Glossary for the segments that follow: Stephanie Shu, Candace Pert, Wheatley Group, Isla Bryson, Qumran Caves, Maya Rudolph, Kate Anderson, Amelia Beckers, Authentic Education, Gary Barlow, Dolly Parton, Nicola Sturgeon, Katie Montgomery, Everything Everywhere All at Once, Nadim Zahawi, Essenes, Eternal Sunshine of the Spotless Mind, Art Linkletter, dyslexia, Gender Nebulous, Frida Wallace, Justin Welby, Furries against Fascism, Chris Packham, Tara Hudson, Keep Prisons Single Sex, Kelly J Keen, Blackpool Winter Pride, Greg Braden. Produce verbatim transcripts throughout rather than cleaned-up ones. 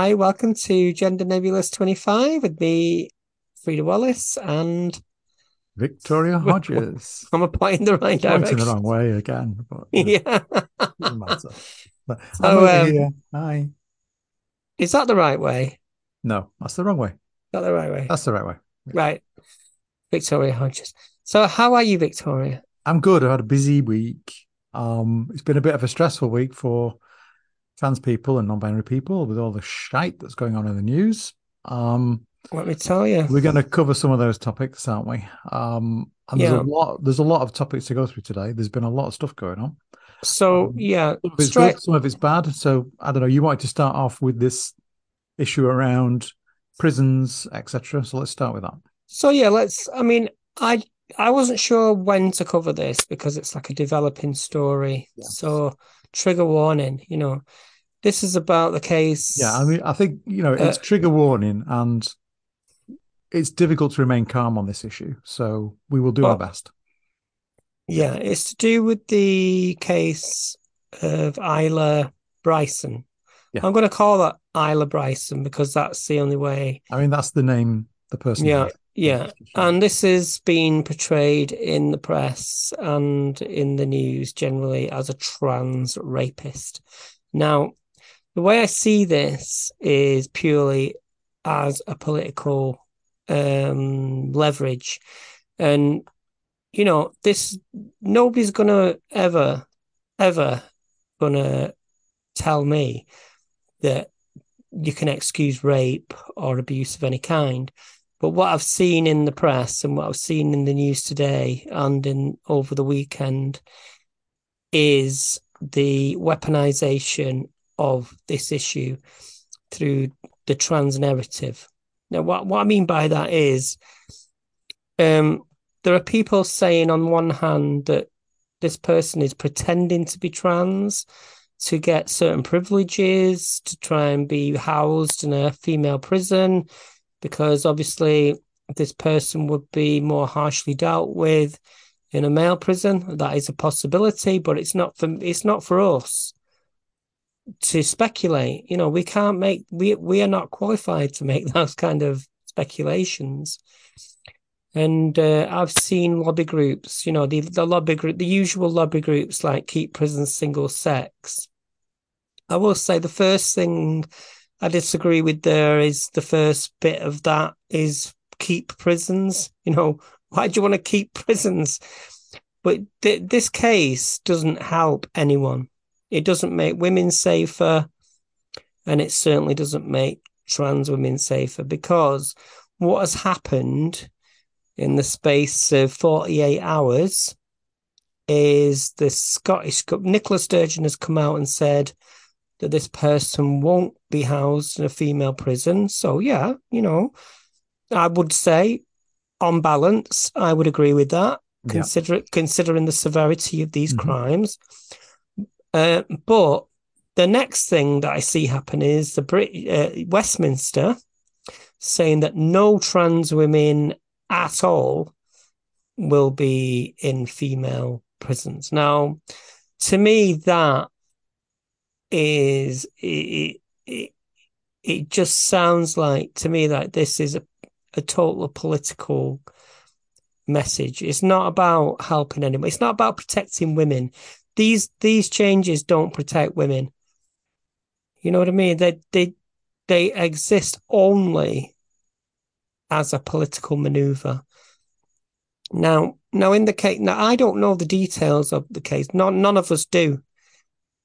Hi, welcome to Gender Nebulous twenty-five with me, Frida Wallace, and Victoria Hodges. I'm applying the right I'm direction. I'm the wrong way again. But, you know, yeah. Doesn't matter. But I'm oh, over um, here. Hi. Is that the right way? No, that's the wrong way. That's the right way. That's the right way. Yeah. Right. Victoria Hodges. So how are you, Victoria? I'm good. I had a busy week. Um, it's been a bit of a stressful week for trans people and non-binary people with all the shite that's going on in the news. Um, Let me tell you, we're going to cover some of those topics, aren't we? Um, and yeah. there's a lot. There's a lot of topics to go through today. There's been a lot of stuff going on. So um, yeah, some of, it's Stri- good, some of it's bad. So I don't know. You wanted to start off with this issue around prisons, et cetera. So let's start with that. So yeah, let's. I mean, I I wasn't sure when to cover this because it's like a developing story. Yes. So trigger warning, you know. This is about the case. Yeah, I mean, I think, you know, it's uh, trigger warning and it's difficult to remain calm on this issue. So we will do well, our best. Yeah, it's to do with the case of Isla Bryson. Yeah. I'm going to call that Isla Bryson because that's the only way. I mean, that's the name, the person. Yeah, has. yeah. And this has been portrayed in the press and in the news generally as a trans rapist. Now, the way I see this is purely as a political um, leverage. And, you know, this nobody's going to ever, ever going to tell me that you can excuse rape or abuse of any kind. But what I've seen in the press and what I've seen in the news today and in over the weekend is the weaponization of this issue through the trans narrative. Now, what, what I mean by that is um, there are people saying on one hand that this person is pretending to be trans to get certain privileges, to try and be housed in a female prison, because obviously this person would be more harshly dealt with in a male prison. That is a possibility, but it's not for it's not for us to speculate. You know, we can't make we we are not qualified to make those kind of speculations. And uh, I've seen lobby groups, you know, the the lobby group, the usual lobby groups like Keep Prisons Single Sex. I will say the first thing I disagree with there is the first bit of that is keep prisons, you know. Why do you want to keep prisons? But th- this case doesn't help anyone. It doesn't make women safer, and it certainly doesn't make trans women safer, because what has happened in the space of forty-eight hours is the Scottish... Nicola Sturgeon has come out and said that this person won't be housed in a female prison. So, yeah, you know, I would say... on balance, I would agree with that, consider, yeah. considering the severity of these mm-hmm. crimes. Uh, but the next thing that I see happen is the Brit- uh, Westminster saying that no trans women at all will be in female prisons. Now, to me, that is, it, it, it just sounds like, to me, like this is a a total political message. It's not about helping anyone. It's not about protecting women. These these changes don't protect women. You know what I mean? They they they exist only as a political maneuver. Now now in the case, now I don't know the details of the case. None none of us do.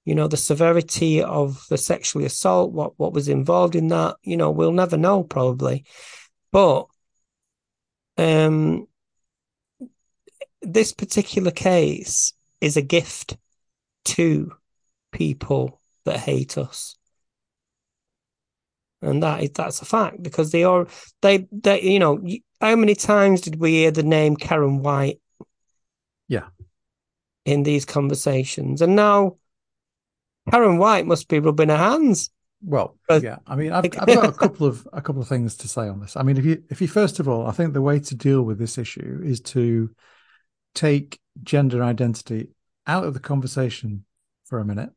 You know, the severity of the sexual assault, what what was involved in that. You know, we'll never know probably. But um, this particular case is a gift to people that hate us, and that is that's a fact, because they are they they you know, how many times did we hear the name Karen White? Yeah, in these conversations, and now Karen White must be rubbing her hands. Well, yeah, I mean, I've, I've got a couple of a couple of things to say on this. I mean, if you if you first of all, I think the way to deal with this issue is to take gender identity out of the conversation for a minute.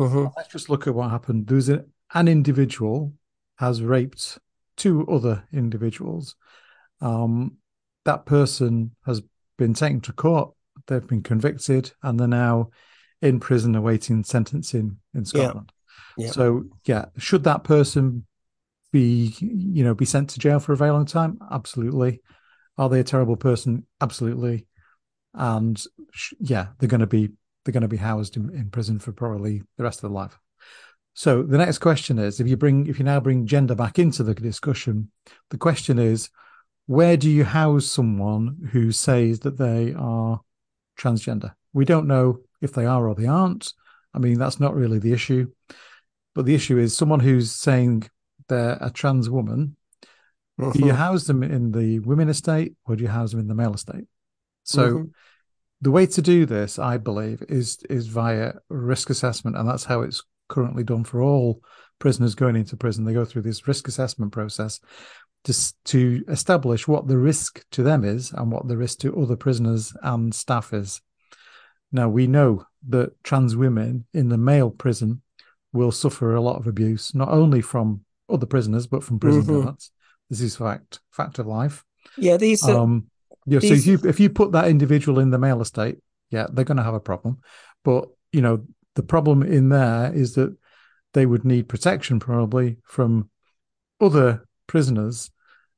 Uh-huh. Let's just look at what happened. There was a, an individual has raped two other individuals. Um, that person has been taken to court. They've been convicted, and they're now in prison awaiting sentencing in Scotland. Yeah. Yeah. So, yeah, should that person be, you know, be sent to jail for a very long time? Absolutely. Are they a terrible person? Absolutely. And sh- yeah, they're going to be they're going to be housed in, in prison for probably the rest of their life. So the next question is: if you bring if you now bring gender back into the discussion, the question is, where do you house someone who says that they are transgender? We don't know if they are or they aren't. I mean, that's not really the issue. But the issue is someone who's saying they're a trans woman. Mm-hmm. Do you house them in the women estate, or do you house them in the male estate? So mm-hmm. the way to do this, I believe, is is via risk assessment, and that's how it's currently done for all prisoners going into prison. They go through this risk assessment process to, to establish what the risk to them is and what the risk to other prisoners and staff is. Now, we know that trans women in the male prison will suffer a lot of abuse, not only from other prisoners, but from prison mm-hmm. guards. This is fact, fact of life. Yeah, these are... Um, Yeah, so if you if you put that individual in the male estate, yeah, they're going to have a problem. But you know, the problem in there is that they would need protection probably from other prisoners,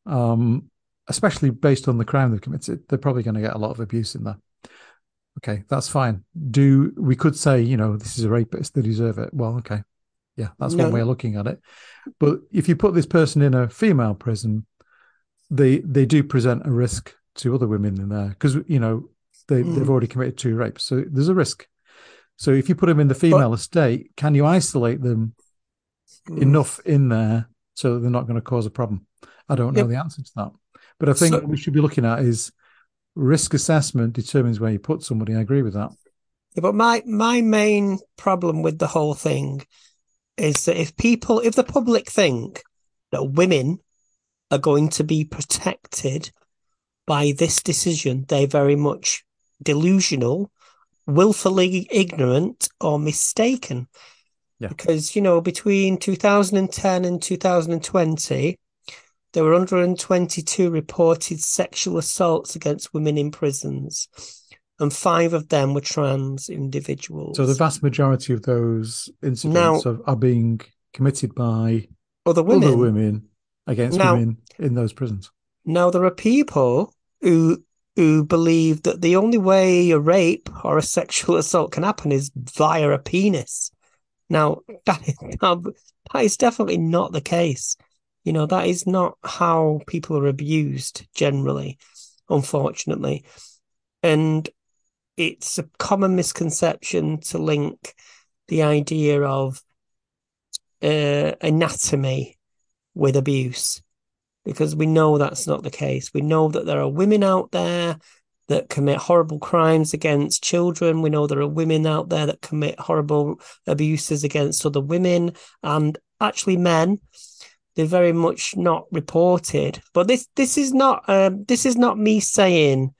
um, especially based on the crime they've committed. They're probably going to get a lot of abuse in there. Okay, that's fine. Do we could say, you know, this is a rapist, they deserve it. Well, okay, yeah, that's no. one way of looking at it. But if you put this person in a female prison, they they do present a risk to other women in there, because you know they, mm. they've already committed two rapes, so there's a risk. So if you put them in the female but, estate, can you isolate them mm. enough in there so that they're not going to cause a problem? I don't know yep. the answer to that, but I think so, what we should be looking at is risk assessment determines where you put somebody. I agree with that. Yeah, but my my main problem with the whole thing is that if people, if the public think that women are going to be protected by this decision, they're very much delusional, willfully ignorant, or mistaken. Yeah. Because, you know, between two thousand ten and two thousand twenty, there were one hundred twenty-two reported sexual assaults against women in prisons, and five of them were trans individuals. So the vast majority of those incidents now, are, are being committed by other women, other women against now, women in those prisons. Now, there are people who who believe that the only way a rape or a sexual assault can happen is via a penis. Now, that is, that is definitely not the case. You know, that is not how people are abused generally, unfortunately. And it's a common misconception to link the idea of uh, anatomy with abuse, because we know that's not the case. We know that there are women out there that commit horrible crimes against children. We know there are women out there that commit horrible abuses against other women and actually men. They're very much not reported. But this this is not um, this is not me saying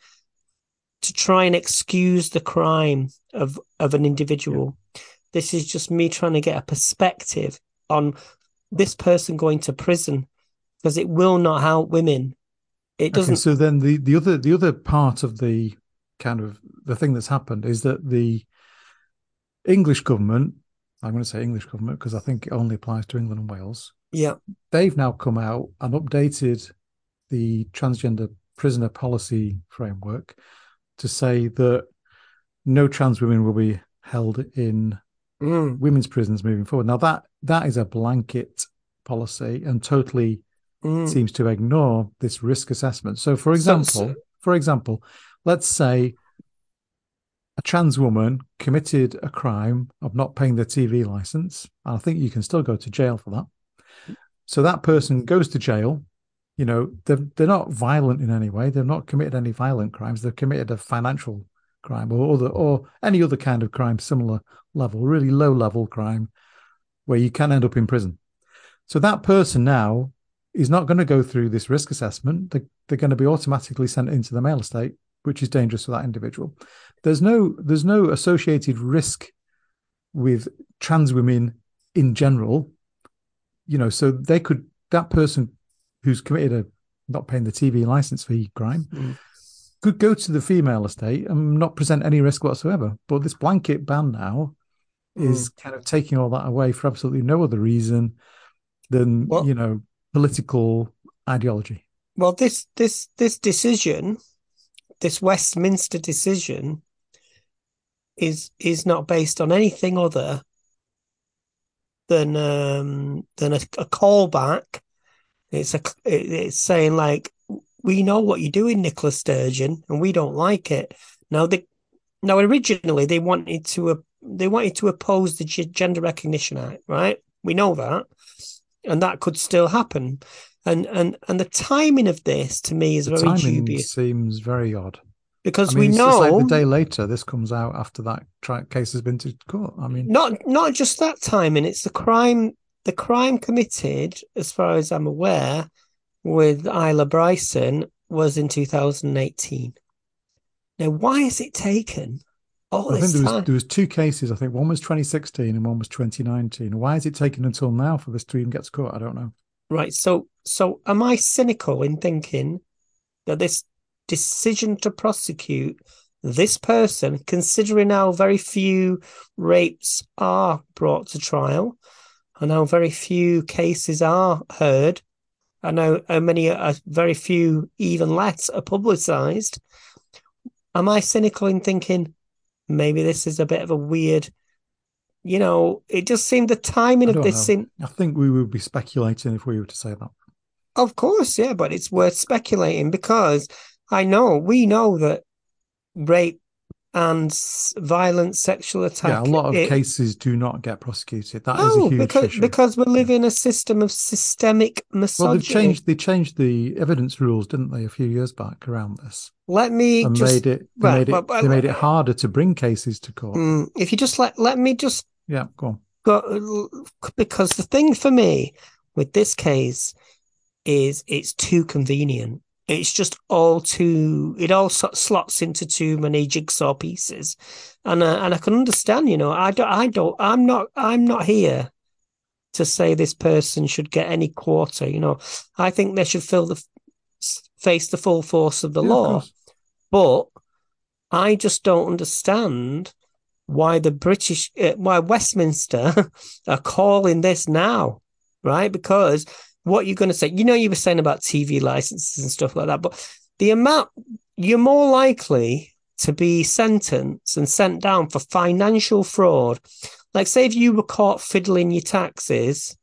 to try and excuse the crime of, of an individual. Yeah. This is just me trying to get a perspective on this person going to prison, because it will not help women. It doesn't. Okay, so then the, the other the other part of the kind of the thing that's happened is that the English government, I'm going to say English government because I think it only applies to England and Wales. Yeah. They've now come out and updated the transgender prisoner policy framework to say that no trans women will be held in mm. women's prisons moving forward. Now that that is a blanket policy and totally Mm. seems to ignore this risk assessment. So, for example, for example, let's say a trans woman committed a crime of not paying their T V license. And I think you can still go to jail for that. So that person goes to jail. You know, they're, they're not violent in any way. They've not committed any violent crimes. They've committed a financial crime or other, or any other kind of crime, similar level, really low level crime where you can end up in prison. So that person now is not going to go through this risk assessment. They're, they're going to be automatically sent into the male estate, which is dangerous for that individual. There's no there's no associated risk with trans women in general you know, so they could, that person who's committed a not paying the T V license fee crime mm. could go to the female estate and not present any risk whatsoever. But this blanket ban now mm. is kind of taking all that away for absolutely no other reason than, well, you know, political ideology. Well, this this this decision, this Westminster decision, is is not based on anything other than um, than a, a callback. It's a it's saying, like, we know what you're doing, Nicola Sturgeon, and we don't like it. Now they now originally they wanted to uh, they wanted to oppose the G- Gender Recognition Act, right? We know that, and that could still happen. And and and the timing of this, to me, is the very dubious. Seems very odd. Because I mean, we it's know just like the day later this comes out after that tri- case has been to court. I mean, not not just that timing. It's the crime the crime committed, as far as I'm aware, with Isla Bryson was in two thousand eighteen. Now, why has it taken all I this think there time? Was, there was two cases. I think one was twenty sixteen and one was twenty nineteen. Why has it taken until now for this to even get to court? I don't know. Right. So, so am I cynical in thinking that this decision to prosecute this person, considering how very few rapes are brought to trial and how very few cases are heard and how, how many, uh, very few, even less, are publicised, am I cynical in thinking maybe this is a bit of a weird, you know, it just seemed the timing of this seemed... I think we would be speculating if we were to say that. Of course, yeah, but it's worth speculating because I know, we know that rape and violent sexual attack... Yeah, a lot of it, cases do not get prosecuted. That no, is a huge because, issue. because we live in a system of systemic misogyny. Well, they've changed, they changed the evidence rules, didn't they, a few years back around this? Let me and just... Made it, they, right, made it, well, well, they made it harder to bring cases to court. If you just let, let me just... Yeah, go on. Go, because the thing for me with this case is it's too convenient. It's just all too, it all slots into too many jigsaw pieces. And uh, and I can understand, you know, I don't, I don't, I'm not, I'm not here to say this person should get any quarter, you know. I think they should fill the, face the full force of the yeah, law. Of but I just don't understand why the British, uh, why Westminster are calling this now, right? Because what you're going to say, you know, you were saying about T V licenses and stuff like that, but the amount, you're more likely to be sentenced and sent down for financial fraud. Like, say if you were caught fiddling your taxes,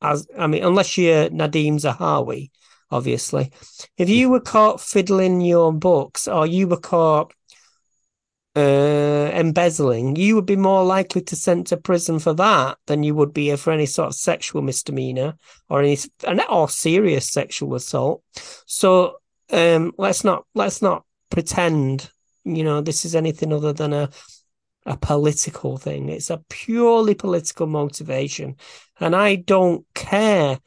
as I mean, unless you're Nadim Zahawi, obviously, if you were caught fiddling your books or you were caught uh, embezzling, you would be more likely to sent to prison for that than you would be for any sort of sexual misdemeanor or any or serious sexual assault. So um, let's not let's not pretend, you know, this is anything other than a a political thing. It's a purely political motivation, and I don't care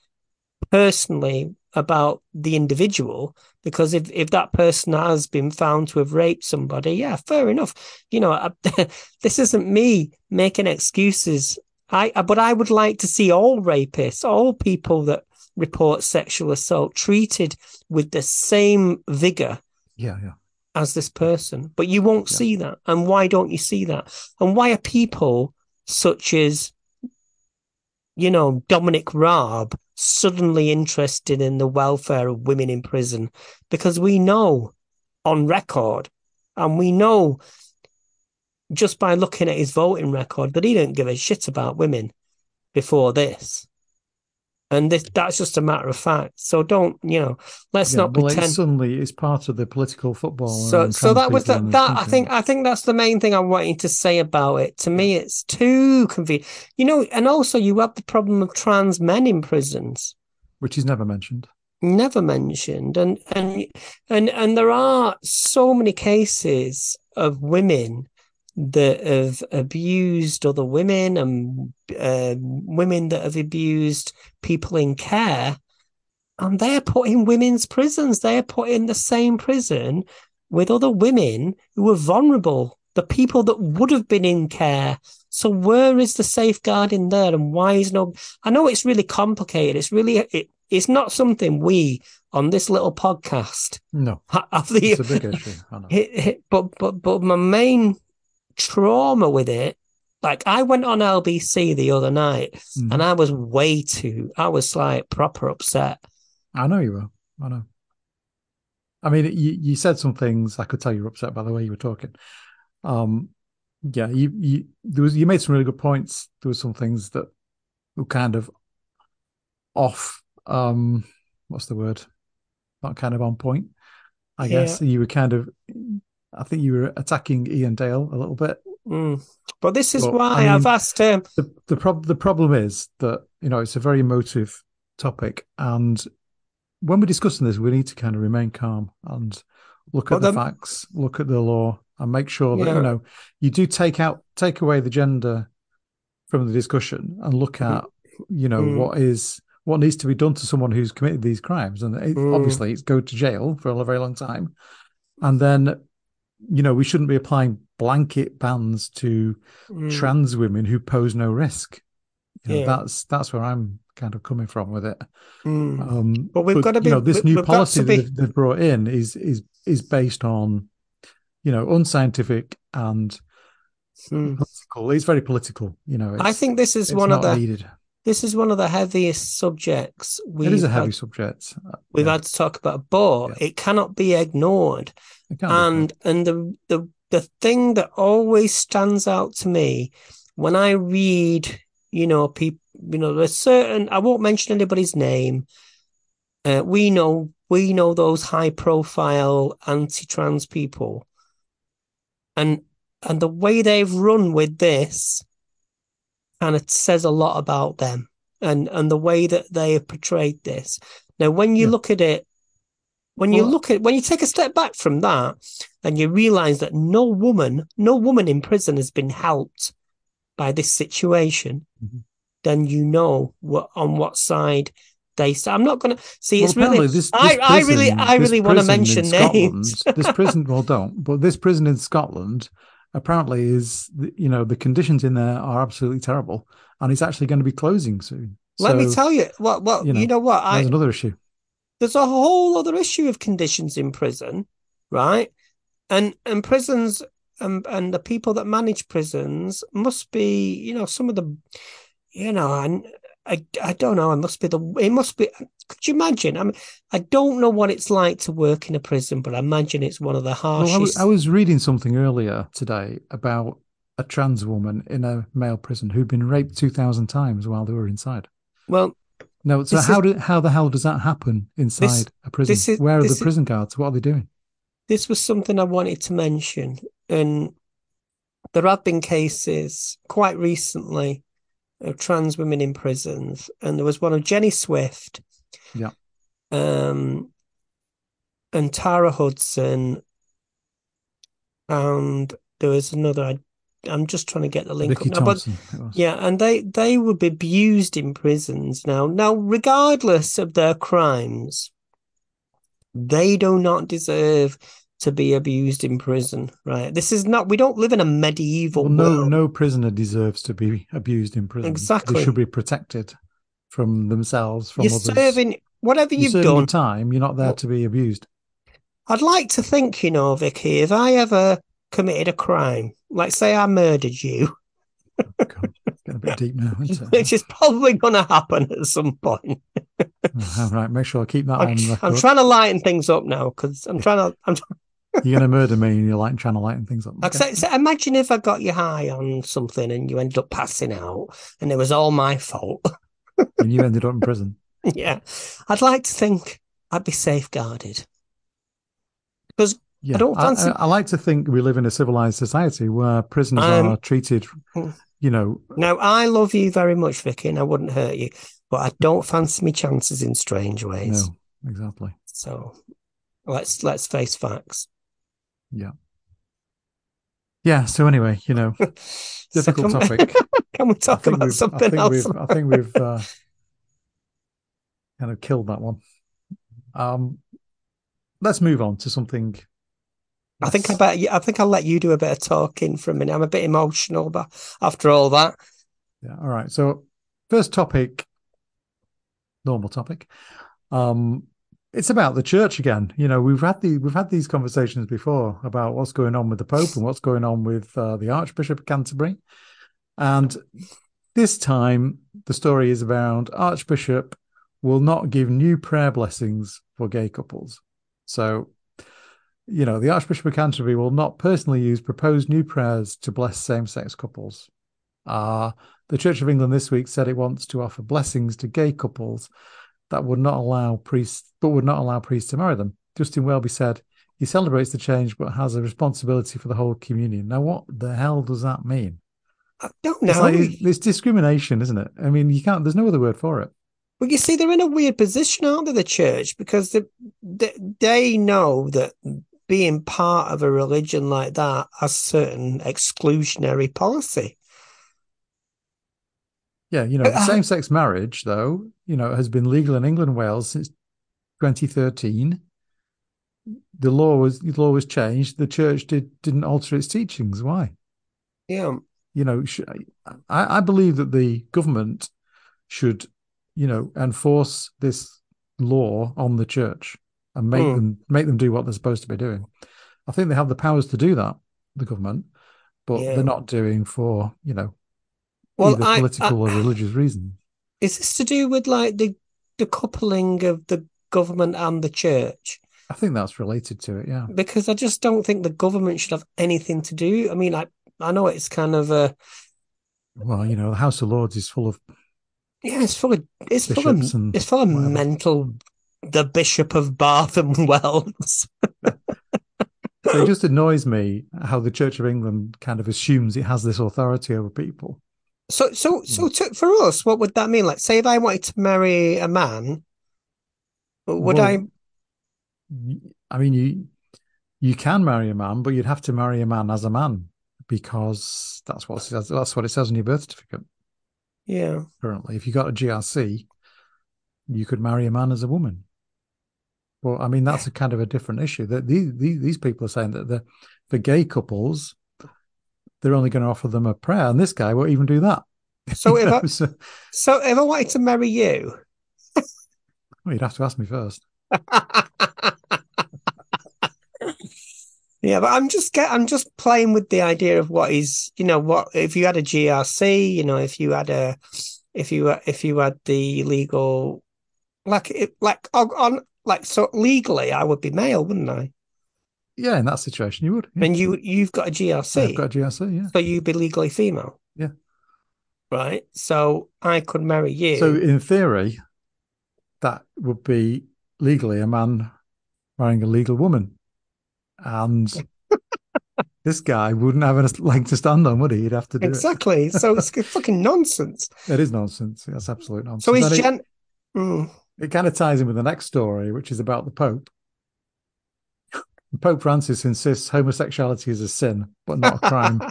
personally about the individual, because if, if that person has been found to have raped somebody, yeah, fair enough. You know, I, this isn't me making excuses. I, I but I would like to see all rapists, all people that report sexual assault, treated with the same vigor yeah, yeah. as this person. But you won't yeah. see that. And why don't you see that? And why are people such as, you know, Dominic Raab suddenly interested in the welfare of women in prison? Because we know on record, and we know just by looking at his voting record, that he didn't give a shit about women before this. And this, that's just a matter of fact. So don't, you know, let's yeah, not well, pretend. It suddenly is part of the political football. So, so that was the, that. That I think I think that's the main thing I wanted to say about it. To me, it's too convenient, you know. And also, you have the problem of trans men in prisons, which is never mentioned. Never mentioned, and and and and there are so many cases of women that have abused other women and uh, women that have abused people in care, and they're put in women's prisons. They're put in the same prison with other women who are vulnerable, the people that would have been in care So where is the safeguard in there, and why is no? I know it's really complicated. It's really it, it's not something we on this little podcast. No, have the, it's a big issue. I know. It, it, but but but my main trauma with it, like I went on L B C the other night, mm. and I was way too. I was like proper upset. I know you were. I know. I mean, you, you said some things. I could tell you were upset by the way you were talking. Um, yeah, you you there was you made some really good points. There were some things that were kind of off. Um, what's the word? Not kind of on point. I yeah. guess you were kind of. I think you were attacking Ian Dale a little bit. Mm. But this is but, why I mean, I've asked him. The the problem the problem is that you know it's a very emotive topic, and when we're discussing this, we need to kind of remain calm and look at well, the facts, look at the law, and make sure that, yeah. you know, you do take out, take away the gender from the discussion and look at, you know, mm. what is, what needs to be done to someone who's committed these crimes. And it, mm. obviously it's go to jail for a very long time. And then, you know, we shouldn't be applying blanket bans to mm. trans women who pose no risk. You know, yeah. That's, that's where I'm kind of coming from with it. Mm. Um, but we've but, got to be, you know, this new policy be... that they've brought in is, is, is based on, you know, unscientific and mm. political. It's very political, you know. I think this is one of the needed. This is one of the heaviest subjects. It is a heavy had, subject. We've yeah. had to talk about, but yeah. it cannot be ignored. And be. and the, the the thing that always stands out to me when I read, you know, people, you know, there's certain. I won't mention anybody's name. Uh, we know we know those high profile anti-trans people. And and the way they've run with this kind of says a lot about them and, and the way that they have portrayed this. Now, when you yeah. look at it, when well, you look at when you take a step back from that and you realize that no woman, no woman in prison has been helped by this situation, mm-hmm. then you know what, on what side they stand. I'm not going to see. It's well, really. This, this I, prison, I really, I really want to mention names. This prison, well, don't. But this prison in Scotland apparently is, you know, the conditions in there are absolutely terrible, and it's actually going to be closing soon. Let so, me tell you what. What you know, you know what? I, there's another issue. There's a whole other issue of conditions in prison, right? And and prisons and and the people that manage prisons must be, you know, some of the, you know, and. I, I don't know. It must be the. It must be. Could you imagine? I mean, I don't know what it's like to work in a prison, but I imagine it's one of the harshest. Well, I, was, I was reading something earlier today about a trans woman in a male prison who'd been raped two thousand times while they were inside. Well, no. So how is, do, how the hell does that happen inside this, a prison? Is, Where are the is, prison guards? What are they doing? This was something I wanted to mention, and there have been cases quite recently of trans women in prisons, and there was one of Jenny Swift, yeah, um, and Tara Hudson, and there was another. I, I'm just trying to get the link up now, but yeah, and they they would be abused in prisons now. Now, regardless of their crimes, they do not deserve to be abused in prison, right? This is not, we don't live in a medieval well, no, world. No prisoner deserves to be abused in prison. Exactly. They should be protected from themselves, from you're others. Serving, whatever you're you've serving done. Time, you're not there well, to be abused. I'd like to think, you know, Vicky, if I ever committed a crime, like say I murdered you. Oh, God. It's getting a bit deep now, isn't it? Which is probably going to happen at some point. All right, make sure I keep that I'm, on record. I'm trying to lighten things up now, because I'm trying to... I'm trying you're going to murder me and you're like trying to lighten things up. Okay. So, so imagine if I got you high on something and you ended up passing out and it was all my fault. And you ended up in prison. Yeah. I'd like to think I'd be safeguarded. Because yeah. I don't fancy... I, I, I like to think we live in a civilized society where prisoners um, are treated, you know... Now, I love you very much, Vicky, and I wouldn't hurt you, but I don't fancy my chances in strange ways. No, exactly. So let's let's face facts. Yeah. Yeah. So anyway, you know, difficult so can topic. We, can we talk about something I else? I think we've uh, kind of killed that one. Um, let's move on to something I think I better, I think I'll let you do a bit of talking for a minute. I'm a bit emotional, but after all that. Yeah. All right. So first topic, normal topic. Um, it's about the church again. You know, we've had the we've had these conversations before about what's going on with the Pope and what's going on with uh, the Archbishop of Canterbury, and this time the story is around Archbishop will not give new prayer blessings for gay couples. So, you know, the Archbishop of Canterbury will not personally use proposed new prayers to bless same-sex couples. Uh, the Church of England this week said it wants to offer blessings to gay couples that would not allow priests, but would not allow priests to marry them. Justin Welby said he celebrates the change but has a responsibility for the whole communion. Now, what the hell does that mean? I don't know. It's, like, it's, it's discrimination, isn't it? I mean, you can't. There's no other word for it. Well, you see, they're in a weird position, aren't they, the church? Because they, they, they know that being part of a religion like that has certain exclusionary policy. Yeah, you know, uh, same-sex marriage, though, you know, has been legal in England and Wales since twenty thirteen. The law was the law was changed. The church did, didn't alter its teachings. Why? Yeah. You know, I, I believe that the government should, you know, enforce this law on the church and make mm. them make them do what they're supposed to be doing. I think they have the powers to do that, the government, but yeah. they're not doing for, you know, well, either political I, I, or religious reason. Is this to do with like the, the coupling of the government and the church? I think that's related to it, yeah. Because I just don't think the government should have anything to do. I mean, I I know it's kind of a... Well, you know, the House of Lords is full of... Yeah, it's full of... It's full of, it's full of mental... The Bishop of Bath and Wells. So it just annoys me how the Church of England kind of assumes it has this authority over people. So, so, so to, for us, what would that mean? Like, say, if I wanted to marry a man, would well, I? I mean, you you can marry a man, but you'd have to marry a man as a man because that's what it says, that's what it says on your birth certificate. Yeah. Currently, if you got a G R C, you could marry a man as a woman. Well, I mean, that's a kind of a different issue. That these these people are saying that the for gay couples, they're only going to offer them a prayer, and this guy won't even do that. So, if I, so, so if I wanted to marry you, well, you'd have to ask me first. Yeah, but I'm just get, I'm just playing with the idea of what is, you know, what if you had a G R C, you know, if you had a, if you if you had the legal, like it, like on like so legally, I would be male, wouldn't I? Yeah, in that situation, you would. Yeah. And you you've got a G R C. I've got a G R C, yeah. So you'd be legally female. Yeah. Right. So I could marry you. So in theory, that would be legally a man marrying a legal woman, and this guy wouldn't have a leg to stand on, would he? He'd have to do exactly. It. So it's fucking nonsense. It is nonsense. That's absolute nonsense. So is Jan? It, mm. it kind of ties in with the next story, which is about the Pope. Pope Francis insists homosexuality is a sin, but not a crime.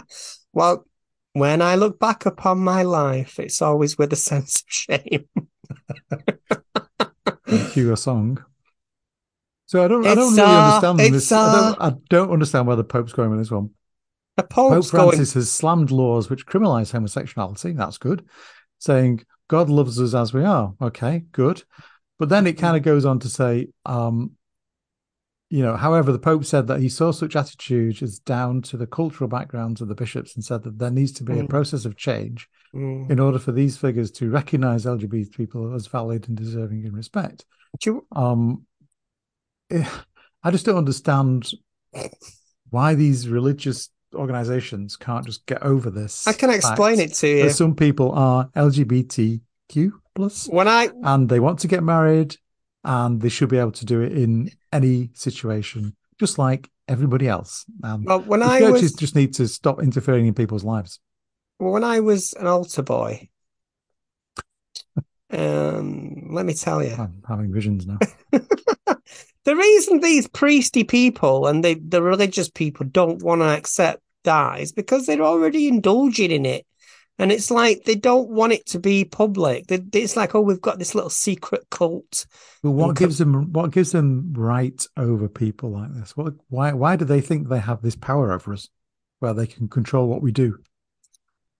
Well, when I look back upon my life, it's always with a sense of shame. Cue a song. So I don't, I don't really uh, understand this. Uh, I, don't, I don't understand where the Pope's going with this one. The Pope Francis going... has slammed laws which criminalise homosexuality. That's good. Saying God loves us as we are. Okay, good. But then it kind of goes on to say, um, you know, however, the Pope said that he saw such attitude as down to the cultural backgrounds of the bishops and said that there needs to be mm. a process of change mm. in order for these figures to recognise L G B T people as valid and deserving in respect. You... Um. I just don't understand why these religious organisations can't just get over this. I can explain it to you. Some people are L G B T Q plus, when I and they want to get married, and they should be able to do it in any situation, just like everybody else. Um, well, when I churches was... just need to stop interfering in people's lives. Well, when I was an altar boy, um, let me tell you, I'm having visions now. The reason these priesty people and the, the religious people don't want to accept that is because they're already indulging in it. And it's like they don't want it to be public. They, it's like, oh, we've got this little secret cult. Well, what gives them what gives them right over people like this? What, why why do they think they have this power over us, where they can control what we do?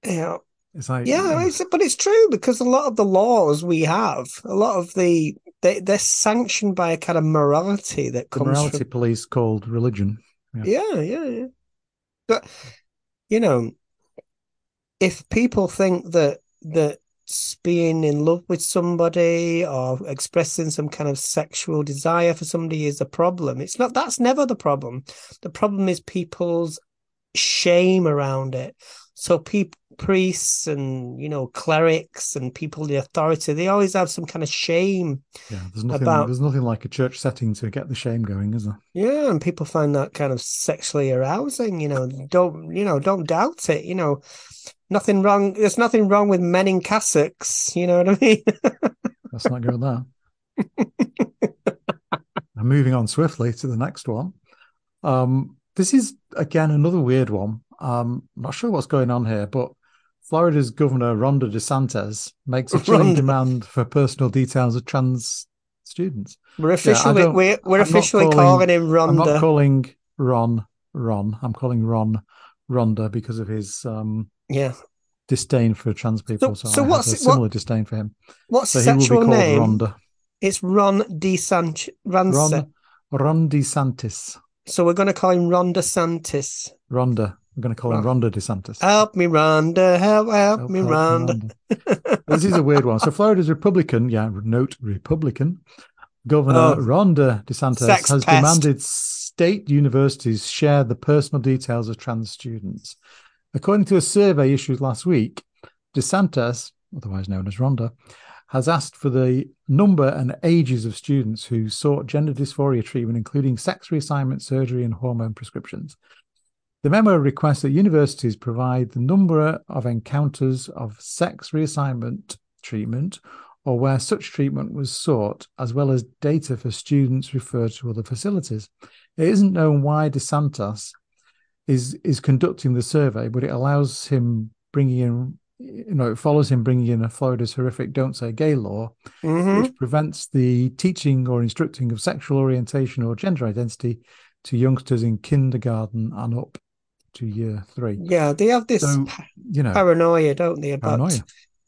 Yeah, it's like yeah, it's, but it's true, because a lot of the laws we have, a lot of the they, they're sanctioned by a kind of morality that comes morality from... police called religion. Yeah, yeah, yeah. yeah. But you know, if people think that that being in love with somebody or expressing some kind of sexual desire for somebody is a problem, it's not. That's never the problem. The problem is people's shame around it. So people, priests and, you know, clerics and people in the authority, they always have some kind of shame. Yeah, there's nothing, about... there's nothing like a church setting to get the shame going, is there? Yeah, and people find that kind of sexually arousing. You know, don't you know? Don't doubt it. You know, nothing wrong. There's nothing wrong with men in cassocks. You know what I mean? Let's not go with that. I'm moving on swiftly to the next one. Um, this is again another weird one. Um, I'm not sure what's going on here, but Florida's Governor Ron DeSantis makes a chilling demand for personal details of trans students. We're officially yeah, we're, we're officially calling, calling him Ronda. I'm not calling Ron Ron. I'm calling Ron Ronda because of his um, yeah disdain for trans people. So, so, so what's a similar what, disdain for him? What's so his actual name? Ronda. It's Ron DeSantis. Ron, Ron DeSantis. So we're going to call him Ron DeSantis. Ronda. I'm going to call him Ron DeSantis. Help me, Rhonda. Help, help, help me, help Rhonda. Me, Rhonda. This is a weird one. So Florida's Republican, yeah, note Republican, Governor oh, Ron DeSantis has pest. demanded state universities share the personal details of trans students. According to a survey issued last week, DeSantis, otherwise known as Rhonda, has asked for the number and ages of students who sought gender dysphoria treatment, including sex reassignment, surgery, and hormone prescriptions. The memo requests that universities provide the number of encounters of sex reassignment treatment or where such treatment was sought, as well as data for students referred to other facilities. It isn't known why DeSantis is, is conducting the survey, but it allows him bringing in, you know, it follows him bringing in a Florida's horrific Don't Say Gay law, mm-hmm. which prevents the teaching or instructing of sexual orientation or gender identity to youngsters in kindergarten and up to year three. Yeah, they have this so, you know, paranoia, don't they, about paranoia.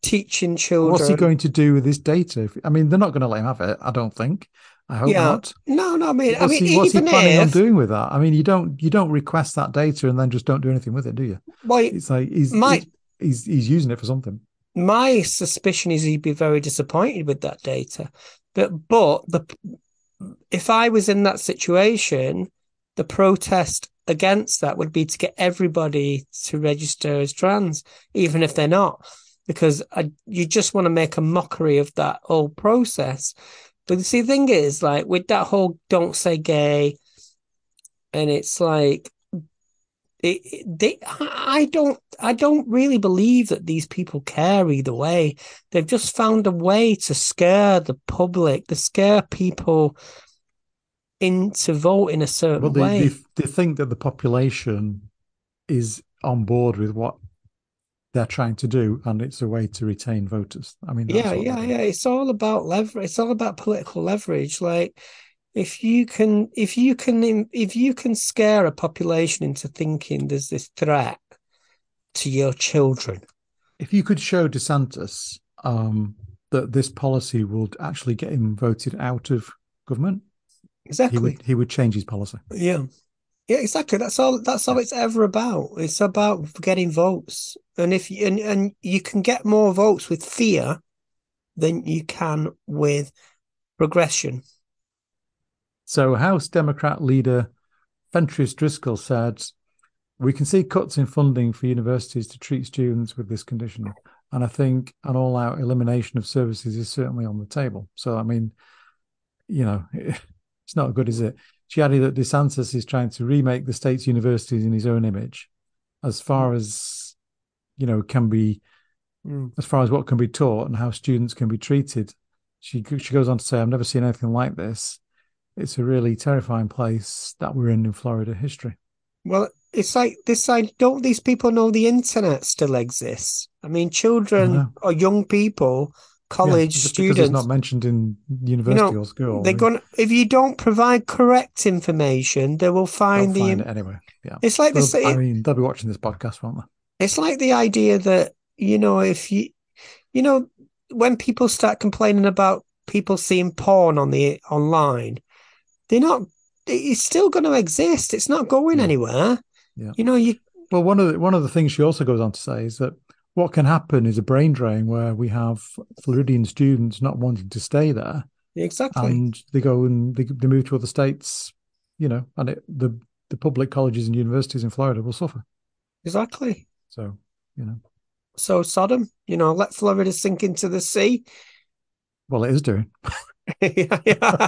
teaching children. What's he going to do with this data? I mean, they're not going to let him have it, I don't think. I hope yeah. not. No, no, I mean, what's I mean, he, what's he planning if... on doing with that? I mean, you don't you don't request that data and then just don't do anything with it, do you? Well, it's like he's my, he's, he's he's using it for something. My suspicion is he'd be very disappointed with that data, but but the if I was in that situation, the protest against that would be to get everybody to register as trans, even if they're not, because I, you just want to make a mockery of that whole process. But see, the thing is, like, with that whole Don't Say Gay, and it's like, it, it, they, I don't, I don't really believe that these people care either way. They've just found a way to scare the public, to scare people into voting a certain well, they, way. They, they think that the population is on board with what they're trying to do, and it's a way to retain voters. I mean, yeah, yeah, yeah. It's all about leverage. It's all about political leverage. Like, If you can, if you can, if you can scare a population into thinking there's this threat to your children, if you could show DeSantis um, that this policy would actually get him voted out of government, exactly, he would, he would change his policy. Yeah, yeah, exactly. That's all. That's all yeah. it's ever about. It's about getting votes, and if and, and you can get more votes with fear than you can with progression. So House Democrat leader Fentrice Driscoll said, "We can see cuts in funding for universities to treat students with this condition. And I think an all-out elimination of services is certainly on the table." So, I mean, you know, it's not good, is it? She added that DeSantis is trying to remake the state's universities in his own image as far as, you know, can be, mm. as far as what can be taught and how students can be treated. She, she goes on to say, "I've never seen anything like this. It's a really terrifying place that we're in in Florida history." Well, it's like this side, don't these people know the internet still exists? I mean, children I or young people, college yeah, just students. Because it's not mentioned in university you know, or school. They're going. If you don't provide correct information, they will find the. Find it anyway, yeah. It's like this. I mean, they'll be watching this podcast, won't they? It's like the idea that you know, if you, you know, when people start complaining about people seeing porn on the online, they're not. It's still going to exist. It's not going yeah. anywhere. Yeah. You know, you. Well, one of the, one of the things she also goes on to say is that. What can happen is a brain drain where we have Floridian students not wanting to stay there. Exactly. And they go and they, they move to other states, you know, and it, the, the public colleges and universities in Florida will suffer. Exactly. So, you know. So Sodom, you know, let Florida sink into the sea. Well, it is doing. yeah, yeah.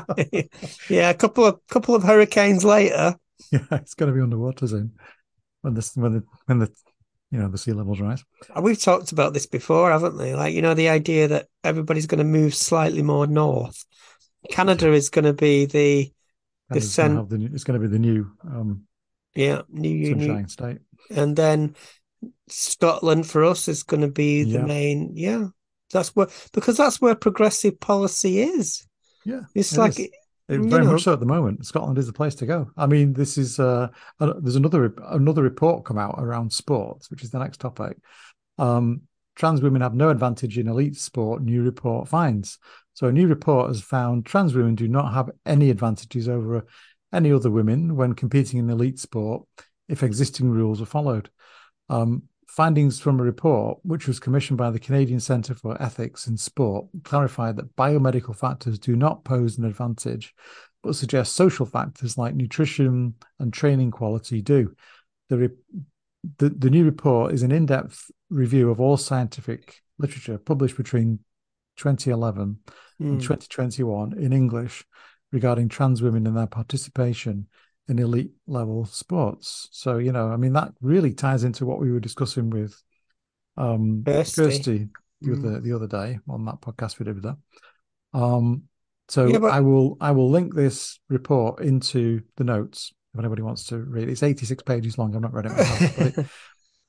yeah, a couple of couple of hurricanes later. Yeah, it's going to be underwater soon when this when the when the you know, the sea levels rise. We've talked about this before, haven't we? Like, you know, the idea that everybody's going to move slightly more north. Canada is going to be the... the sen- going to the, it's going to be the new... Um, yeah, new... Sunshine new, state. And then Scotland, for us, is going to be the yeah. main... Yeah. that's where Because that's where progressive policy is. Yeah. It's it like... It, it, very know. much so at the moment. Scotland is the place to go. I mean, this is... Uh, there's another another report come out around sports, which is the next topic. Um, trans women have no advantage in elite sport, new report finds. So a new report has found trans women do not have any advantages over any other women when competing in elite sport if existing rules are followed. Um, findings from a report, which was commissioned by the Canadian Centre for Ethics in Sport, clarified that biomedical factors do not pose an advantage, but suggest social factors like nutrition and training quality do. The, re- the, the new report is an in-depth review of all scientific literature published between twenty eleven mm. and twenty twenty-one in English regarding trans women and their participation in elite level sports. So, you know, I mean, that really ties into what we were discussing with um, Kirsty the, mm. other, the other day on that podcast we did with her. Um, so yeah, but... I will I will link this report into the notes if anybody wants to read it. It's eighty-six pages long. I've not read it myself, but it,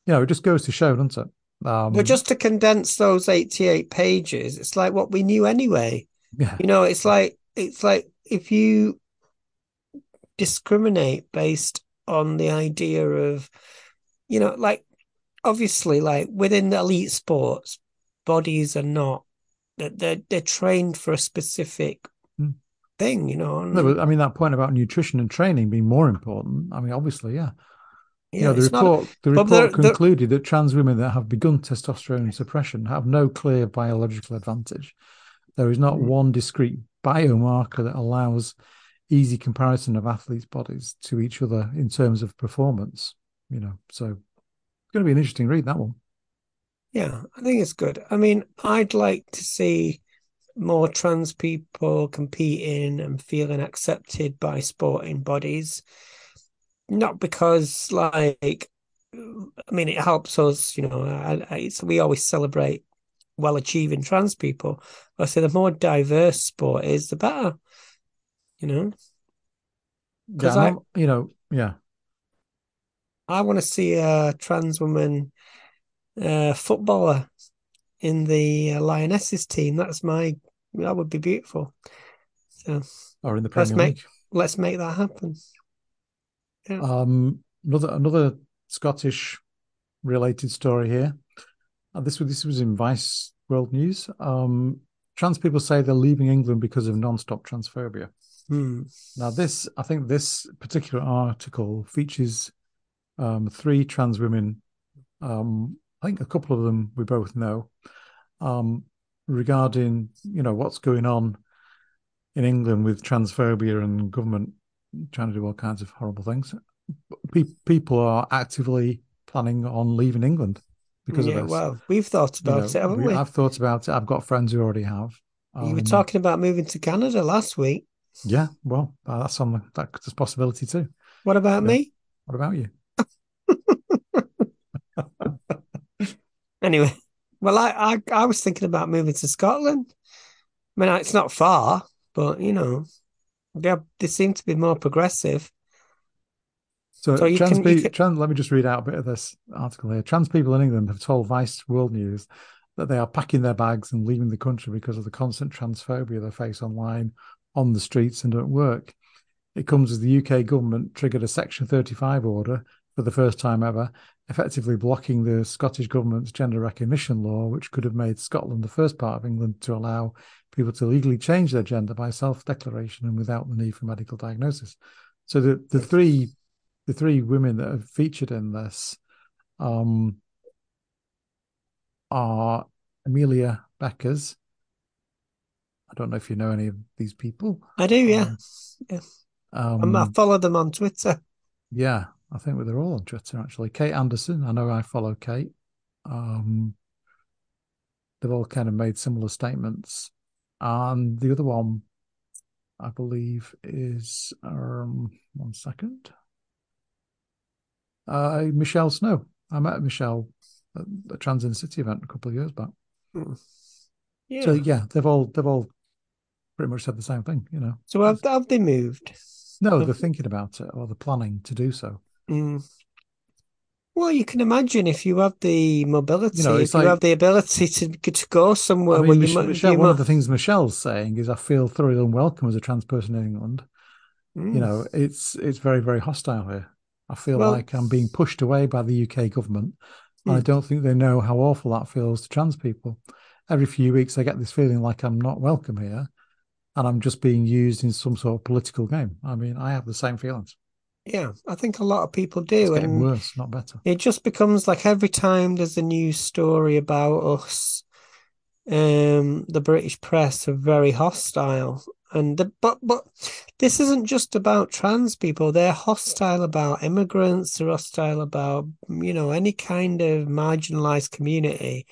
you know, it just goes to show, doesn't it? Um, but just to condense those eighty-eight pages, it's like what we knew anyway. Yeah. You know, it's like it's like if you discriminate based on the idea of, you know, like obviously, like within the elite sports, bodies are not that they're, they're trained for a specific mm. thing, you know. No, but, I mean, that point about nutrition and training being more important. I mean, obviously, yeah. Yeah, you know, the report not, the report they're, concluded they're, that trans women that have begun testosterone suppression have no clear biological advantage. There is not mm. one discrete biomarker that allows easy comparison of athletes' bodies to each other in terms of performance, you know. So it's going to be an interesting read, that one. Yeah, I think it's good. I mean, I'd like to see more trans people competing and feeling accepted by sporting bodies. Not because, like, I mean, it helps us, you know, I, I, so we always celebrate well-achieving trans people. I say the more diverse sport is, the better. You know, because yeah, I, you know, yeah, I want to see a trans woman uh, footballer in the Lionesses team. That's my that would be beautiful. So, or in the Premier let's League. Make, let's make that happen. Yeah. Um, another another Scottish related story here. Uh, this was this was in Vice World News. Um, trans people say they're leaving England because of non-stop transphobia. Hmm. Now, this I think this particular article features um, three trans women. Um, I think a couple of them we both know um, regarding you know what's going on in England with transphobia and government trying to do all kinds of horrible things. Pe- people are actively planning on leaving England because yeah, of this. Well, we've thought about you know, it, haven't we? I've thought about it. I've got friends who already have. Um, you were talking about moving to Canada last week. Yeah, well, uh, that's on the, that's a possibility too. What about yeah. me? What about you? Anyway, well, I, I I was thinking about moving to Scotland. I mean, it's not far, but you know, they they seem to be more progressive. So, so trans can, pe- can... trans, let me just read out a bit of this article here. Trans people in England have told Vice World News that they are packing their bags and leaving the country because of the constant transphobia they face online, on the streets, and at work. It comes as the U K government triggered a Section thirty-five order for the first time ever, effectively blocking the Scottish government's gender recognition law, which could have made Scotland the first part of England to allow people to legally change their gender by self-declaration and without the need for medical diagnosis. So the, the three the three women that are featured in this um, are Amelia Beckers. I don't know if you know any of these people. I do, yeah. Um, yes. Um, I follow them on Twitter. Yeah, I think they're all on Twitter, actually. Kate Anderson, I know I follow Kate. Um, they've all kind of made similar statements. And the other one, I believe, is, um, one second, uh, Michelle Snow. I met Michelle at a Trans in the City event a couple of years back. Mm. Yeah. So yeah, they've all they've all pretty much said the same thing, you know. So have, have they moved? No, they're thinking about it, or they're planning to do so. Mm. Well, you can imagine if you have the mobility, you know, if like, you have the ability to, to go somewhere. I mean, where Mich- you might, Michelle, you might... One of the things Michelle's saying is, "I feel thoroughly unwelcome as a trans person in England." Mm. You know, it's it's very very hostile here. I feel well, like I'm being pushed away by the U K government. Mm. And I don't think they know how awful that feels to trans people. Every few weeks I get this feeling like I'm not welcome here and I'm just being used in some sort of political game. I mean, I have the same feelings. Yeah, I think a lot of people do. It's getting and worse, not better. It just becomes like every time there's a news story about us, um, the British press are very hostile. And the, but but this isn't just about trans people. They're hostile about immigrants. They're hostile about, you know, any kind of marginalised community.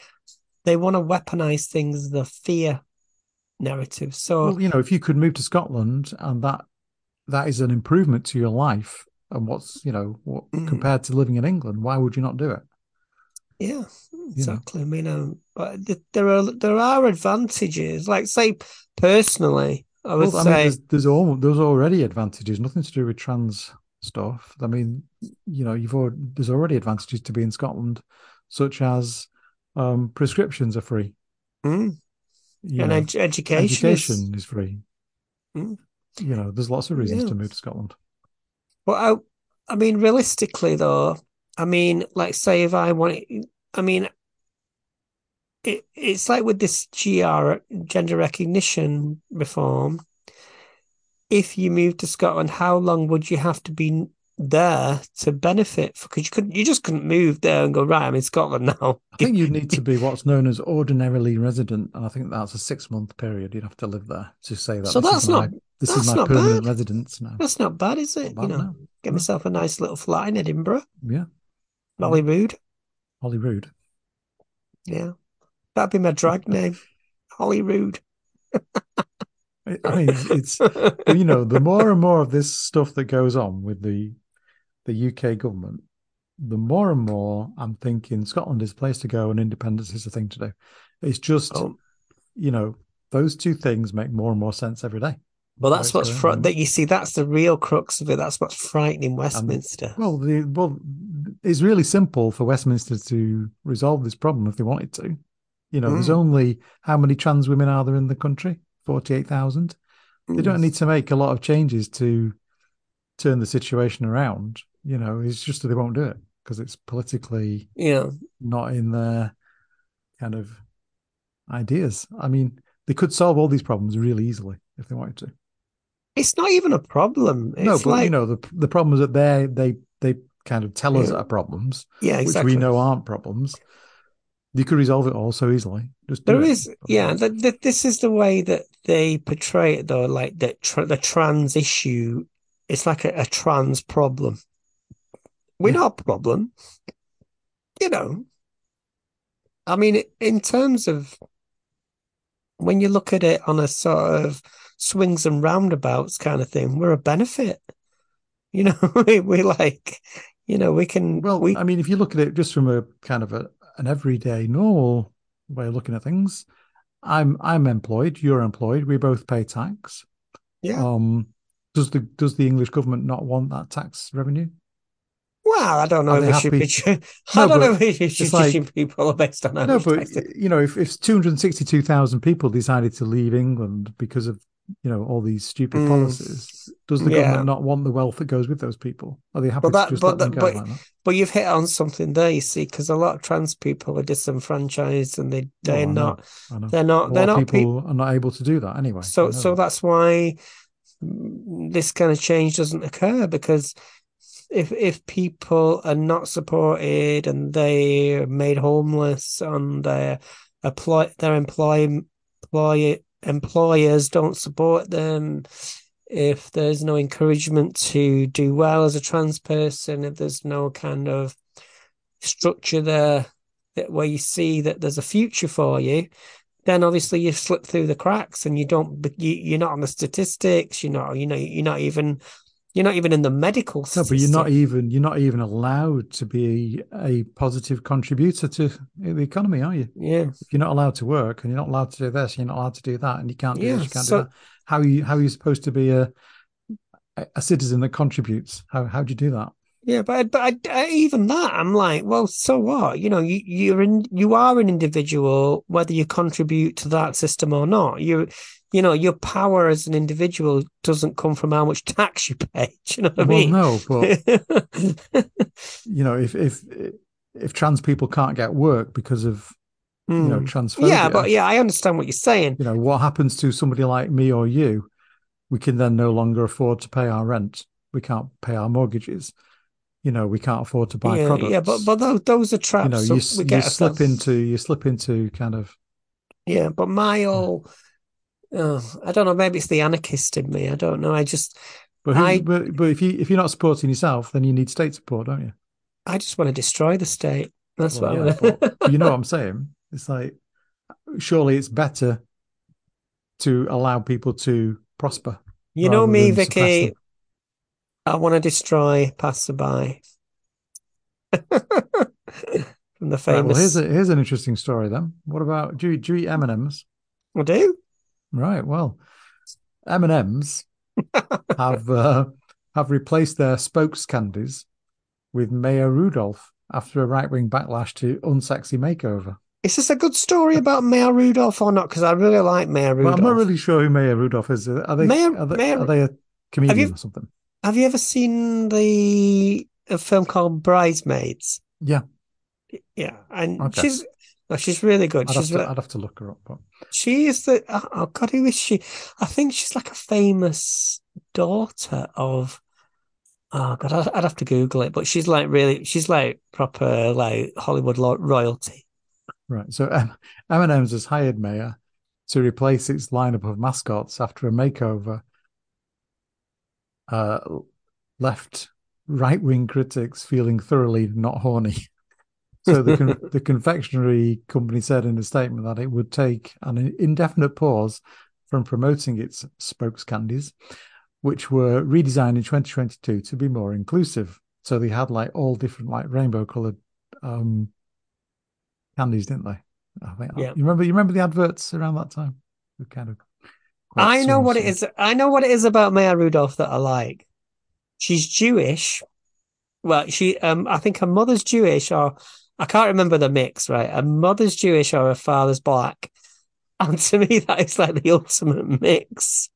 They want to weaponize things, the fear narrative. So, well, you know, if you could move to Scotland and that that is an improvement to your life and what's, you know, what, mm. compared to living in England, why would you not do it? Yeah, exactly. You know? I mean, um, but there are there are advantages. Like, say, personally, I would well, I say mean, there's there's, all, there's already advantages. Nothing to do with trans stuff. I mean, you know, you've already, there's already advantages to be in Scotland, such as. Um, prescriptions are free. Mm. And know, ed- education, education is, is free. Mm. You know, there's lots of reasons yeah. to move to Scotland. Well, I, I mean, realistically, though, I mean, like, say if I want, I mean, it, it's like with this G R, gender recognition reform, if you move to Scotland, how long would you have to be there to benefit? Because you couldn't, you just couldn't move there and go, right, I'm in Scotland now. I think you need to be what's known as ordinarily resident, and I think that's a six month period you'd have to live there to say that. So this that's is not my, this that's is my permanent bad. residence now. That's not bad, is it? Bad, you know, no. get no. myself a nice little flat in Edinburgh. Yeah, Holyrood. Holyrood. Yeah, that'd be my drag name, Holyrood. I mean, it's you know, the more and more of this stuff that goes on with the. the U K government, the more and more I'm thinking Scotland is a place to go and independence is a thing to do. It's just, oh. you know, those two things make more and more sense every day. Well, that's so what's fr- that you see. That's the real crux of it. That's what's frightening Westminster. And, well, the, well, it's really simple for Westminster to resolve this problem if they wanted to. You know, mm. there's only how many trans women are there in the country? forty-eight thousand. They mm. don't need to make a lot of changes to turn the situation around. You know, it's just that they won't do it because it's politically yeah. not in their kind of ideas. I mean, they could solve all these problems really easily if they wanted to. It's not even a problem. It's no, but like... you know, the the problem is that they they they kind of tell yeah. us that are problems, yeah, exactly. which we know aren't problems. You could resolve it all so easily. Just there is, it. yeah. The, the, this is the way that they portray it, though. Like the tra- the trans issue. It's like a, a trans problem. We're yeah. not a problem. You know, I mean, in terms of when you look at it on a sort of swings and roundabouts kind of thing, we're a benefit. You know, we're like, you know, we can. Well, we... I mean, if you look at it just from a kind of a, an everyday normal way of looking at things, I'm I'm employed, you're employed, we both pay tax. Yeah. Um, Does the does the English government not want that tax revenue? Well, I don't know if it should be true. I don't know if it should judging people based on that. No, but, you know, if, if two hundred sixty-two thousand people decided to leave England because of, you know, all these stupid mm. policies, does the yeah. government not want the wealth that goes with those people? Are they happy but that, to just but, let them go but, like that? But you've hit on something there, you see, because a lot of trans people are disenfranchised and they, they're oh, not... I know. They're not... A lot they're of not people pe- are not able to do that anyway. So, so that. that's why this kind of change doesn't occur, because... If if people are not supported and they're made homeless and their apply their employ, employ, employers don't support them, if there's no encouragement to do well as a trans person, if there's no kind of structure there that where you see that there's a future for you, then obviously you slip through the cracks and you don't you, you're not on the statistics. You're not you know you're not even. You're not even in the medical system. No, but you're not even you're not even allowed to be a positive contributor to the economy, are you? Yeah. If you're not allowed to work and you're not allowed to do this, you're not allowed to do that, and you can't do yeah, this, you can't so, do that. How are you how are you supposed to be a a citizen that contributes? How how do you do that? Yeah, but but I, even that, I'm like, well, so what? You know, you you're in you are an individual, whether you contribute to that system or not. You. You know, your power as an individual doesn't come from how much tax you pay. Do you know what well, I mean? No, but you know, if if if trans people can't get work because of mm. you know transphobia, yeah, but yeah, I understand what you're saying. You know, what happens to somebody like me or you? We can then no longer afford to pay our rent. We can't pay our mortgages. You know, we can't afford to buy yeah, products. Yeah, but but those, those are traps. You know, you, we you get slip ourselves. into you slip into kind of yeah. But my old. Oh, I don't know. Maybe it's the anarchist in me. I don't know. I just. But, who, I, but, but if you if you're not supporting yourself, then you need state support, don't you? I just want to destroy the state. That's well, what. Yeah, I but, but you know what I'm saying? It's like, surely it's better to allow people to prosper. You know me, Vicky. I want to destroy passerby. From the famous. Right, well, here's a, here's an interesting story. Then, what about do you, do you eat M and M's? I do. Right, well, M and M's have uh, have replaced their spokes candies with Maya Rudolph after a right-wing backlash to unsexy makeover. Is this a good story about Maya Rudolph or not? Because I really like Maya Rudolph. Well, I'm not really sure who Maya Rudolph is. Are they, Maya, are they, Maya, are they a comedian you, or something? Have you ever seen the a film called Bridesmaids? Yeah. Yeah, and okay. she's... No, she's really good. I'd, she's have to, re- I'd have to look her up. But... She is the... Oh, God, who is she? I think she's like a famous daughter of... Oh, God, I'd, I'd have to Google it. But she's like really... She's like proper like Hollywood royalty. Right. So um, M and M's has hired Maya to replace its lineup of mascots after a makeover uh, left right-wing critics feeling thoroughly not horny. So the con- the confectionery company said in a statement that it would take an indefinite pause from promoting its spokes candies, which were redesigned in twenty twenty-two to be more inclusive. So they had like all different like rainbow coloured um, candies, didn't they? I think yeah. I, you remember you remember the adverts around that time? They're kind of. I know what it is. I know what it is about Maya Rudolph that I like. She's Jewish. Well, she um, I think her mother's Jewish or. I can't remember the mix, right? A mother's Jewish or a father's black. And to me, that is like the ultimate mix.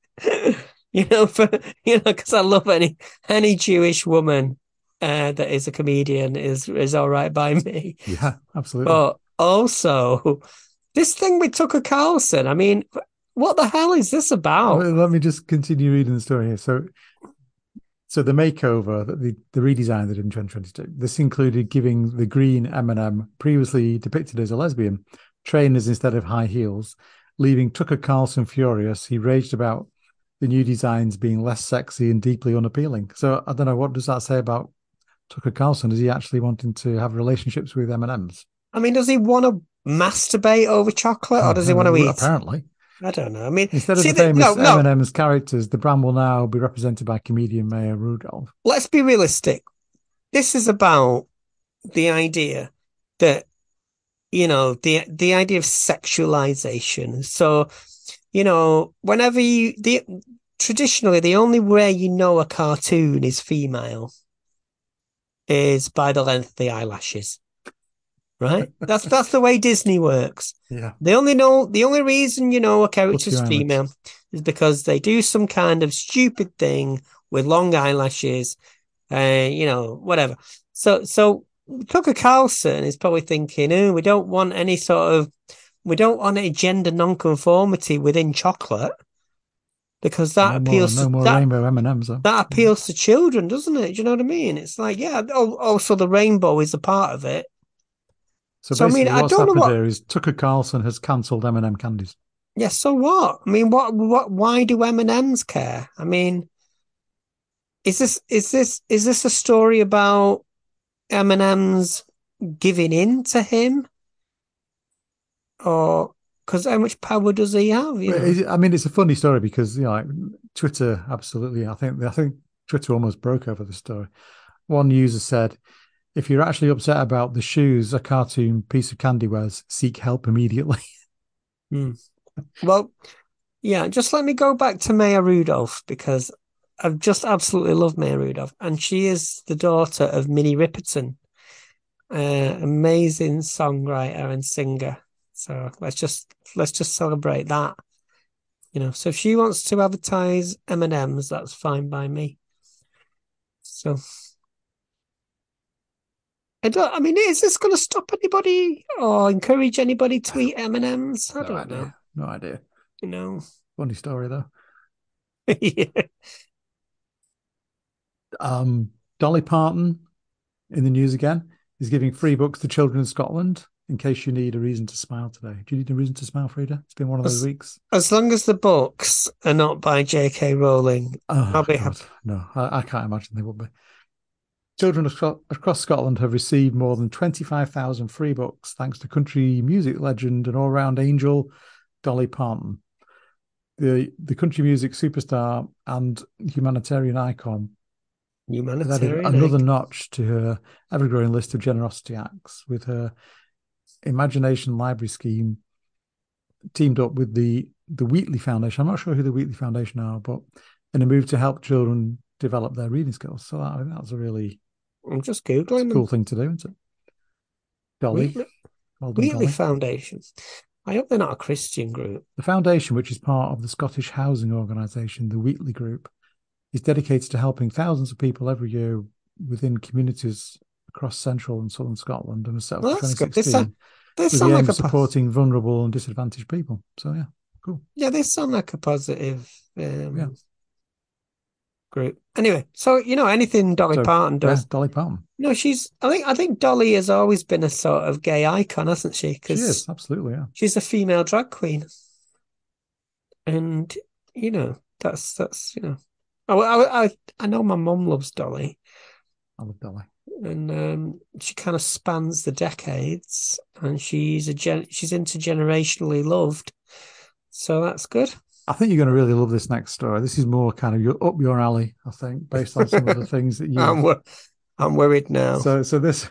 you know, for you know, because I love any any Jewish woman uh, that is a comedian is is all right by me. Yeah, absolutely. But also, this thing with Tucker Carlson, I mean, what the hell is this about? Let me just continue reading the story here. So... So the makeover, that the, the redesign they did in twenty twenty-two, this included giving the green M and M, previously depicted as a lesbian, trainers instead of high heels, leaving Tucker Carlson furious. He raged about the new designs being less sexy and deeply unappealing. So I don't know, what does that say about Tucker Carlson? Is he actually wanting to have relationships with M and M's? I mean, does he want to masturbate over chocolate or does he want to eat? Apparently. I don't know. I mean, instead of see, the famous no, no. M and M's characters, the brand will now be represented by comedian Maya Rudolph. Let's be realistic. This is about the idea that, you know, the the idea of sexualization. So, you know, whenever you the traditionally the only way you know a cartoon is female. is by the length of the eyelashes. Right? That's that's the way Disney works. Yeah. They only know the only reason you know a character's female is because they do some kind of stupid thing with long eyelashes, uh, you know, whatever. So so Tucker Carlson is probably thinking, oh, we don't want any sort of we don't want any gender nonconformity within chocolate. Because that no more, appeals no more to that, rainbow M and M's, though. That appeals to children, doesn't it? Do you know what I mean? It's like, yeah, oh, also the rainbow is a part of it. So, so basically, I mean, what's I don't happened know what... here is Tucker Carlson has cancelled M and M candies. Yes, yeah, so what? I mean, what? What? Why do M and M's care? I mean, is this is this is this a story about M and M's giving in to him, or? Because how much power does he have? You know? I mean, it's a funny story because you know, like Twitter, absolutely. I think I think Twitter almost broke over the story. One user said, "If you're actually upset about the shoes a cartoon piece of candy wears, seek help immediately." Mm. Well, yeah. Just let me go back to Maya Rudolph because I've just absolutely loved Maya Rudolph, and she is the daughter of Minnie Riperton, uh, amazing songwriter and singer. So let's just let's just celebrate that, you know. So if she wants to advertise M and M's, that's fine by me. So I don't. I mean, is this going to stop anybody or encourage anybody to eat M and M's? I no don't idea. know. No idea. You know, funny story though. Yeah. Um, Dolly Parton in the news again is giving free books to children in Scotland. In case you need a reason to smile today. Do you need a reason to smile, Frida? It's been one of those as, weeks. As long as the books are not by J K Rowling, oh, I'll be God. happy. No, I, I can't imagine they would be. Children across Scotland have received more than twenty-five thousand free books thanks to country music legend and all-round angel Dolly Parton. The, the country music superstar and humanitarian icon humanitarian added another notch to her ever-growing list of generosity acts with her Imagination Library Scheme teamed up with the the Wheatley Foundation. I'm not sure who the Wheatley Foundation are, but in a move to help children develop their reading skills. So that, I mean, that's a really I'm just googling cool thing to do, isn't it? Dolly. Wheatley, well done, Wheatley Dolly. Foundation. I hope they're not a Christian group. The foundation, which is part of the Scottish housing organisation, the Wheatley Group, is dedicated to helping thousands of people every year within communities across central and southern Scotland and set up well, that's good. They sound, they sound like a supporting vulnerable and disadvantaged people. So yeah, cool. Yeah, they sound like a positive um, yeah. group. Anyway, so you know anything Dolly so, Parton does? Dolly Parton. No, she's. I think. I think Dolly has always been a sort of gay icon, hasn't she? Cause she is absolutely. Yeah, she's a female drag queen, and you know that's that's you know. I I I, I know my mum loves Dolly. I love Dolly. And um, she kind of spans the decades, and she's a gen- she's intergenerationally loved, so that's good. I think you're going to really love this next story. This is more kind of your, up your alley, I think, based on some of the things that you. I'm, wor- I'm worried now. So, so this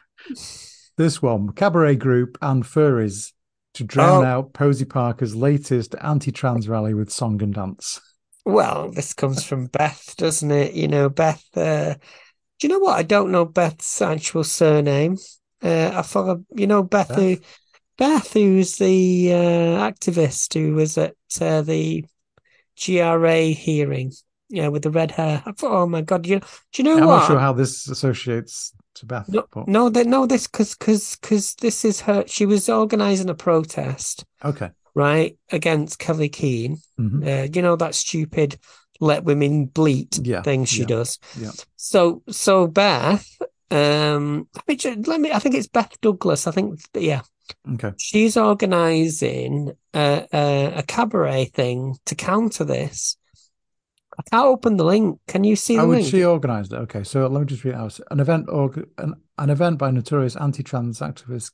this one, Cabaret Group and Furries to drown oh. out Posy Parker's latest anti-trans rally with song and dance. Well, this comes from Beth, doesn't it? You know, Beth. Uh, Do you know what? I don't know Beth's actual surname. Uh, I follow, you know, Beth, Beth. Who, Beth who's the uh, activist who was at uh, the G R A hearing, yeah, with the red hair. I thought, oh my God, you, do you know yeah, what? I'm not sure how this associates to Beth. No, but... no, they, no, this because because because this is her. She was organising a protest, okay, right, against Kelly Keen. Mm-hmm. Uh, you know that stupid. Let women bleat yeah, thing she yeah, does. Yeah. So so Beth, um, let me. I think it's Beth Douglas. I think yeah. Okay. She's organising a, a, a cabaret thing to counter this. I can't open the link. Can you see the oh, link? Oh, she organised it. Okay, so let me just read it out. An event org- an, an event by notorious anti-trans activist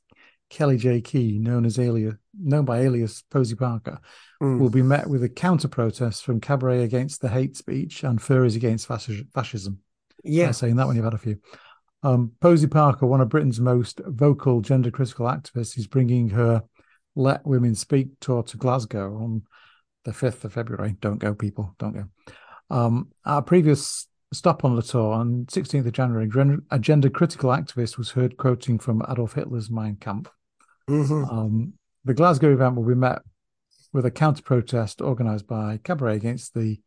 Kelly J Keen, known as alias, known by alias Posy Parker. Will be met with a counter-protest from Cabaret Against the Hate Speech and Furries Against Fascism. Yeah. I'm saying that when you've had a few. Um, Posy Parker, one of Britain's most vocal gender-critical activists, is bringing her Let Women Speak tour to Glasgow on the fifth of February. Don't go, people. Don't go. Um, our previous stop on Latour on sixteenth of January, a gender critical activist was heard quoting from Adolf Hitler's Mein Kampf. Mm-hmm. Um, the Glasgow event will be met with a counter protest organised by Cabaret Against the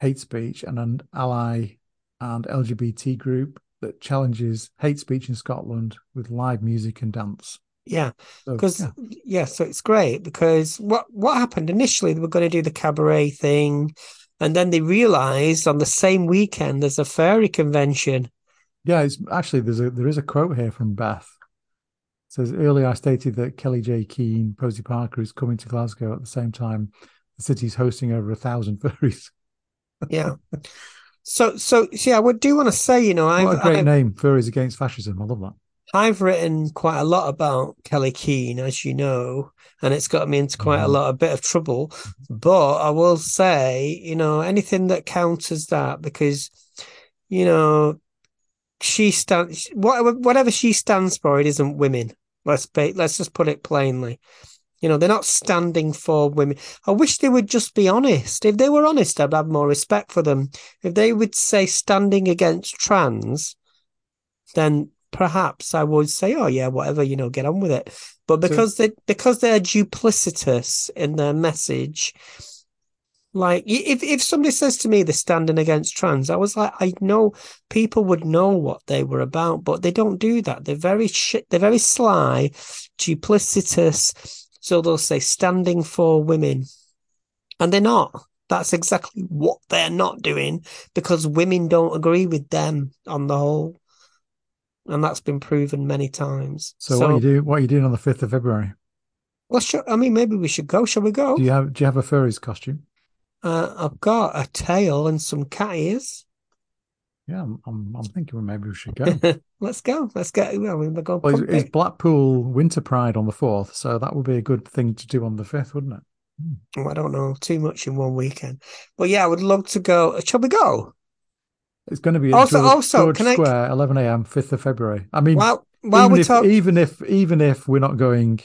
Hate Speech and an ally and L G B T group that challenges hate speech in Scotland with live music and dance. Yeah, because so, yeah. yeah, so it's great because what what happened initially, they were going to do the cabaret thing, and then they realised on the same weekend there's a furry convention. Yeah, it's actually there's a there is a quote here from Beth. It says, earlier I stated that Kelly J Keen, Posy Parker is coming to Glasgow at the same time the city's hosting over a thousand furries. Yeah. So, so yeah, I do want to say, you know, I've, what a great I've, name, Furries Against Fascism. I love that. I've written quite a lot about Kelly Keane, as you know, and it's got me into quite yeah. a lot, a bit of trouble. But I will say, you know, anything that counters that, because, you know, she stands, whatever she stands for, it isn't women. Let's be, let's just put it plainly. You know, they're not standing for women. I wish they would just be honest. If they were honest, I'd have more respect for them. If they would say standing against trans, then perhaps I would say, oh, yeah, whatever, you know, get on with it. But because, so, they, because they're duplicitous in their message, like if, if somebody says to me they're standing against trans, I was like, I know people would know what they were about, but they don't do that. They're very shit. They're very sly, duplicitous. So they'll say standing for women, and they're not. That's exactly what they're not doing, because women don't agree with them on the whole. And that's been proven many times. So, so what are you do? What are you doing on the fifth of February? Well, sure, I mean, maybe we should go. Shall we go? Do you have Do you have a furries costume? Uh, I've got a tail and some cat ears. Yeah, I'm. I'm, I'm thinking maybe we should go. Let's go. Let's go. Well, we're going well, it's, it's Blackpool Winter Pride on the fourth, so that would be a good thing to do on the fifth, wouldn't it? Well, I don't know. Too much in one weekend. But yeah, I would love to go. Shall we go? It's going to be also George, also George can Square, I... eleven a.m. fifth of February. I mean, while, while even, if, talk... even if even if we're not going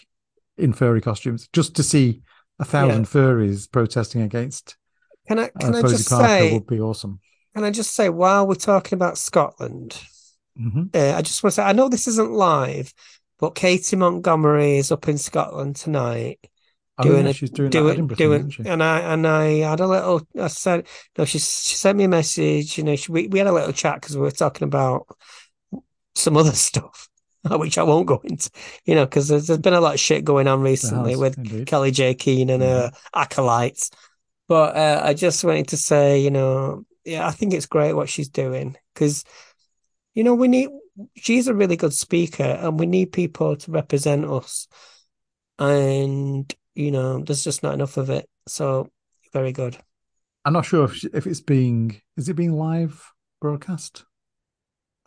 in furry costumes, just to see a thousand yeah. furries protesting against. Can I? Can uh, I Posy just Parker say? Would be awesome. Can I just say, while we're talking about Scotland, mm-hmm. uh, I just want to say, I know this isn't live, but Katie Montgomery is up in Scotland tonight. Oh, doing yeah, a, she's doing, doing, doing she? And I and I had a little, I said, no, she, she sent me a message, you know, she, we, we had a little chat because we were talking about some other stuff, which I won't go into, you know, because there's, there's been a lot of shit going on recently house, with indeed. Kelly J Keen and yeah. her acolytes. But uh, I just wanted to say, you know, yeah, I think it's great what she's doing because, you know, we need, she's a really good speaker and we need people to represent us. And, you know, there's just not enough of it. So, very good. I'm not sure if she, if it's being, is it being live broadcast?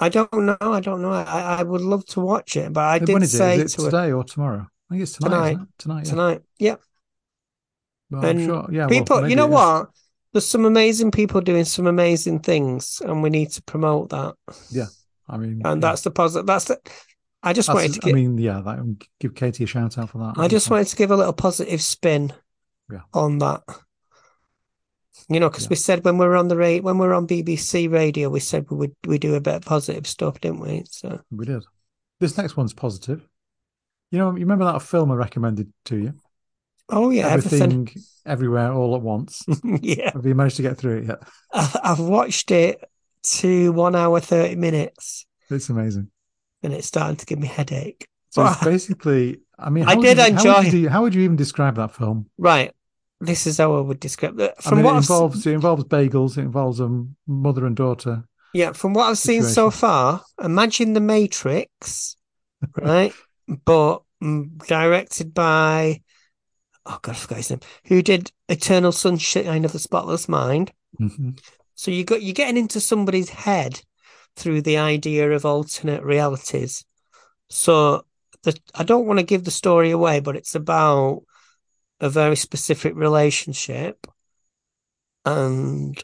I don't know. I don't know. I, I would love to watch it, but I did it? say is it to today her, or tomorrow? I think it's tonight. Tonight. Tonight. Yeah. Tonight, yeah. Well, and I'm sure, yeah, people, well, you know what? There's some amazing people doing some amazing things, and we need to promote that. Yeah, I mean, and yeah. that's the positive. That's the. I just that's, wanted to. Give, I mean, yeah, that, give Katie a shout out for that. I just wanted to give a little positive spin. Yeah. On that, you know, because yeah. we said when we were on the rate, when we were on B B C Radio, we said we would we do a bit of positive stuff, didn't we? So we did. This next one's positive. You know, you remember that film I recommended to you? Oh yeah, everything, everything, everywhere, all at once. Yeah, have you managed to get through it yet? I've watched it to one hour thirty minutes. It's amazing, and it's starting to give me a headache. So it's basically, I mean, I did you, enjoy. How would, you, how would you even describe that film? Right, this is how I would describe that. From I mean, what it involves, it involves bagels. It involves a um, mother and daughter. Yeah, from what I've situation. seen so far, imagine The Matrix, right? But um, directed by. Oh, God, I forgot his name. Who did Eternal Sunshine of the Spotless Mind. Mm-hmm. So you got, you're getting into somebody's head through the idea of alternate realities. So the, I don't want to give the story away, but it's about a very specific relationship. And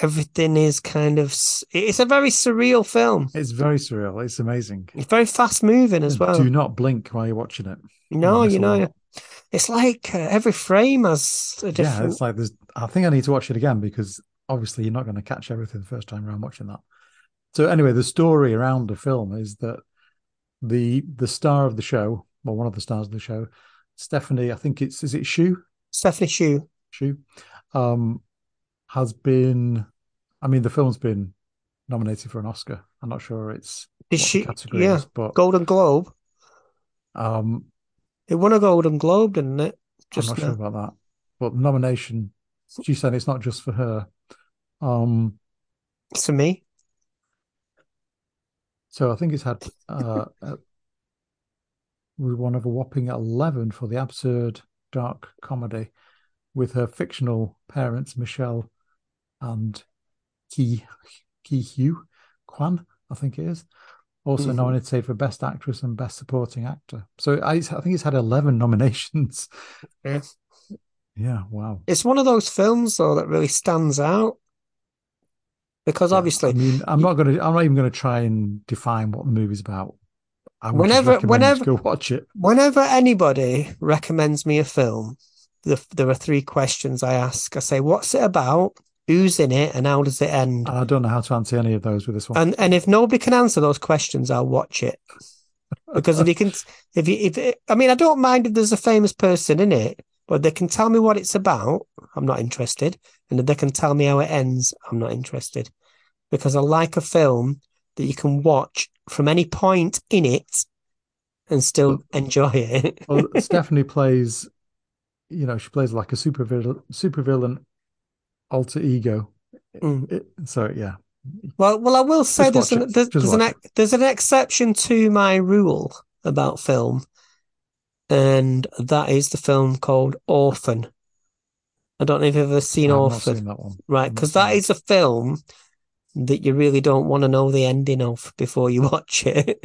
everything is kind of... It's a very surreal film. It's very surreal. It's amazing. It's very fast-moving as well. Do not blink while you're watching it. No, you know... While. It's like uh, every frame has a different... Yeah, it's like there's... I think I need to watch it again because obviously you're not going to catch everything the first time around watching that. So anyway, the story around the film is that the the star of the show, well, one of the stars of the show, Stephanie, I think it's, is it Shu? Stephanie Shu. Shu um, has been, I mean, the film's been nominated for an Oscar. I'm not sure it's is what she, the category yeah, is, but Golden Globe. Um, it won a Golden Globe, didn't it? Just I'm not now. sure about that. But nomination, she said it's not just for her. Um, it's for me. So I think it's had uh, uh, one of a whopping eleven for the absurd dark comedy with her fictional parents, Michelle and Ki Hugh Kwan, I think it is, also mm-hmm. nominated for Best Actress and Best Supporting Actor. So I, I think it's had eleven nominations. Yes. Yeah, wow. It's one of those films, though, that really stands out. Because obviously, I mean, I'm not going to. I'm not even going to try and define what the movie's about. I would whenever, whenever, go watch it. Whenever anybody recommends me a film, the, there are three questions I ask. I say, "What's it about? Who's in it? And how does it end?" And I don't know how to answer any of those with this one. And and if nobody can answer those questions, I'll watch it. Because if you can, if you, if it, I mean, I don't mind if there's a famous person in it, but they can tell me what it's about. I'm not interested. And if they can tell me how it ends, I'm not interested. Because I like a film that you can watch from any point in it and still enjoy it. Well, Stephanie plays, you know, she plays like a super villain, super villain alter ego. Mm. It, so, yeah. Well, well, I will say there's an, there's, there's, an, there's an exception to my rule about film. And that is the film called Orphan. I don't know if you've ever seen I've Orphan. Not seen that one. Right, because that is a film that you really don't want to know the ending of before you watch it.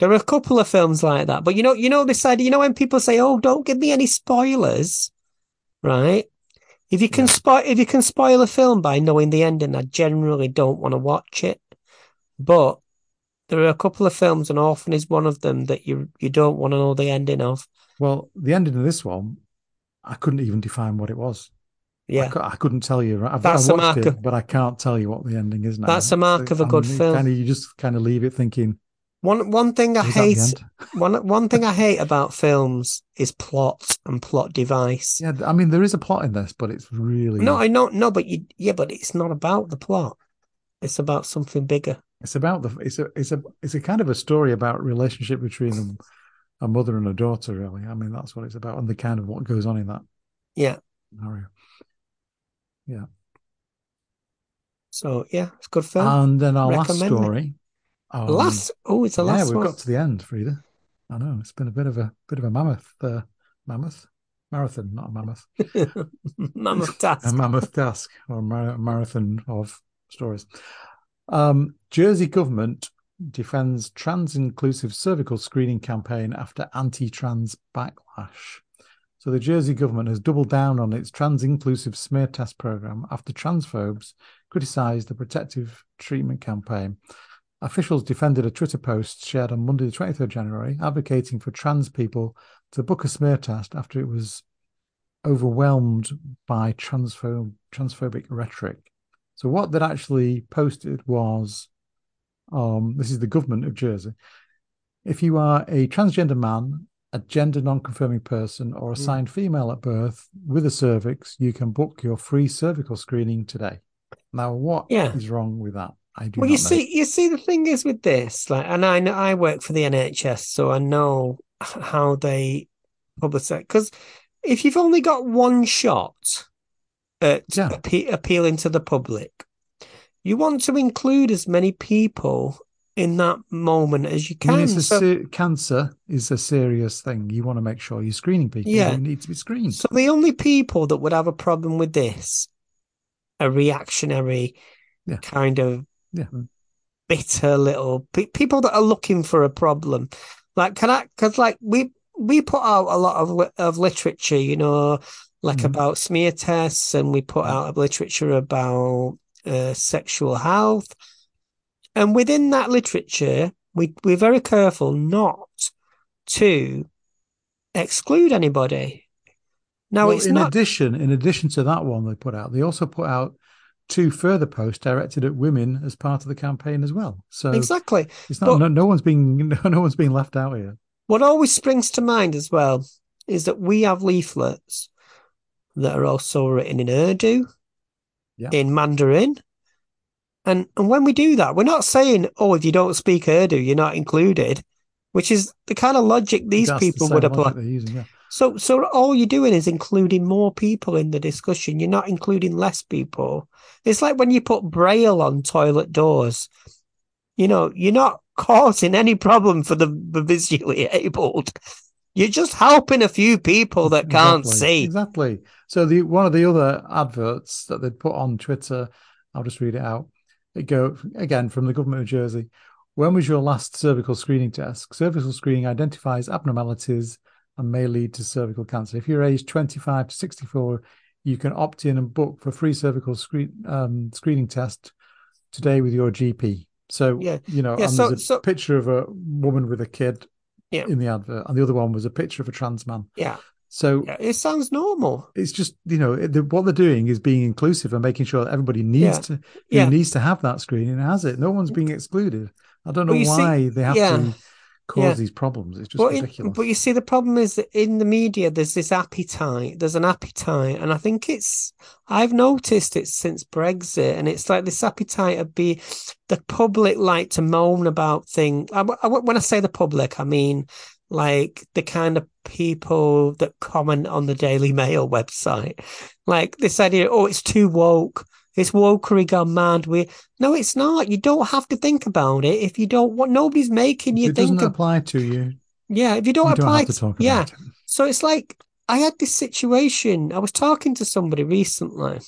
There are a couple of films like that. But you know, you know this idea, you know when people say, oh, don't give me any spoilers, right? If you can yeah. spoil if you can spoil a film by knowing the ending, I generally don't want to watch it. But there are a couple of films, and Orphan is one of them, that you you don't want to know the ending of. Well, the ending of this one, I couldn't even define what it was. Yeah, I, I couldn't tell you. I've, I've watched it, but I can't tell you what the ending is now. That's a mark of a good film. Kind of, you just kind of leave it thinking. One one thing I hate. One one thing I hate about films is plot and plot device. Yeah, I mean there is a plot in this, but it's really no, I know, no, but you, yeah, but it's not about the plot. It's about something bigger. It's about the. It's a. It's a. It's a kind of a story about relationship between them. A mother and a daughter, really. I mean, that's what it's about, and the kind of what goes on in that. Yeah. Scenario. Yeah. So yeah, it's a good film. And then our Recommend last story. Um, last oh, it's the yeah, last. Yeah, we've one. got to the end, Frida. I know it's been a bit of a bit of a mammoth, uh, mammoth marathon, not a mammoth, mammoth task, a mammoth task, or mar- marathon of stories. Um, Jersey government defends trans-inclusive cervical screening campaign after anti-trans backlash. So the Jersey government has doubled down on its trans-inclusive smear test programme after transphobes criticised the protective treatment campaign. Officials defended a Twitter post shared on Monday the twenty-third of January advocating for trans people to book a smear test after it was overwhelmed by transphobe, transphobic rhetoric. So what they'd actually posted was... Um, this is the government of Jersey. If you are a transgender man, a gender non-confirming person, or assigned female at birth with a cervix, you can book your free cervical screening today. Now, what yeah. is wrong with that? I do. Well, not you know. see, you see, the thing is with this, like, and I know I work for the N H S, so I know how they publicize. Because if you've only got one shot at yeah. appe- appealing to the public. You want to include as many people in that moment as you can. I mean, it's a so, ser- cancer is a serious thing. You want to make sure you're screening people yeah. who need to be screened. So the only people that would have a problem with this are reactionary yeah. kind of yeah. bitter little pe- people that are looking for a problem. Like, can I? Because like we we put out a lot of li- of literature, you know, like mm. about smear tests, and we put out a literature about. Uh, sexual health, and within that literature we, we're very careful not to exclude anybody. Now, well, it's in not... addition, in addition to that one they put out, they also put out two further posts directed at women as part of the campaign as well. So exactly, it's not but, no, no one's being no one's being left out here. What always springs to mind as well is that we have leaflets that are also written in Urdu, yeah. in Mandarin, and and when we do that, we're not saying, oh, if you don't speak Urdu, you're not included, which is the kind of logic these That's people the would apply. Using, yeah. So, so all you're doing is including more people in the discussion. You're not including less people. It's like when you put Braille on toilet doors. You know, you're not causing any problem for the visually abled. You're just helping a few people that can't exactly. see. Exactly. So the one of the other adverts that they'd put on Twitter, I'll just read it out. It go again from the Government of Jersey. When was your last cervical screening test? Cervical screening identifies abnormalities and may lead to cervical cancer. If you're aged twenty-five to sixty-four, you can opt in and book for a free cervical screen, um, screening test today with your G P. So, yeah. you know, yeah, and so, there's a so, picture of a woman with a kid yeah. in the advert, and the other one was a picture of a trans man. Yeah. So yeah, it sounds normal. It's just, you know, it, the, what they're doing is being inclusive and making sure that everybody needs yeah. to who yeah. needs to have that screening has it. No one's being excluded. I don't know well, why see, they have yeah. to... cause yeah. these problems. It's just but ridiculous. In, but you see, the problem is that in the media, there's this appetite. There's an appetite. And I think it's, I've noticed it since Brexit. And it's like this appetite of being, the public like to moan about things. I, I, when I say the public, I mean like the kind of people that comment on the Daily Mail website. Like this idea, oh, it's too woke. It's wokery gone mad. We no, it's not. You don't have to think about it if you don't want. Nobody's making you it think. It doesn't ab- apply to you. Yeah, if you don't you apply, don't have to talk about yeah. it. So it's like I had this situation. I was talking to somebody recently.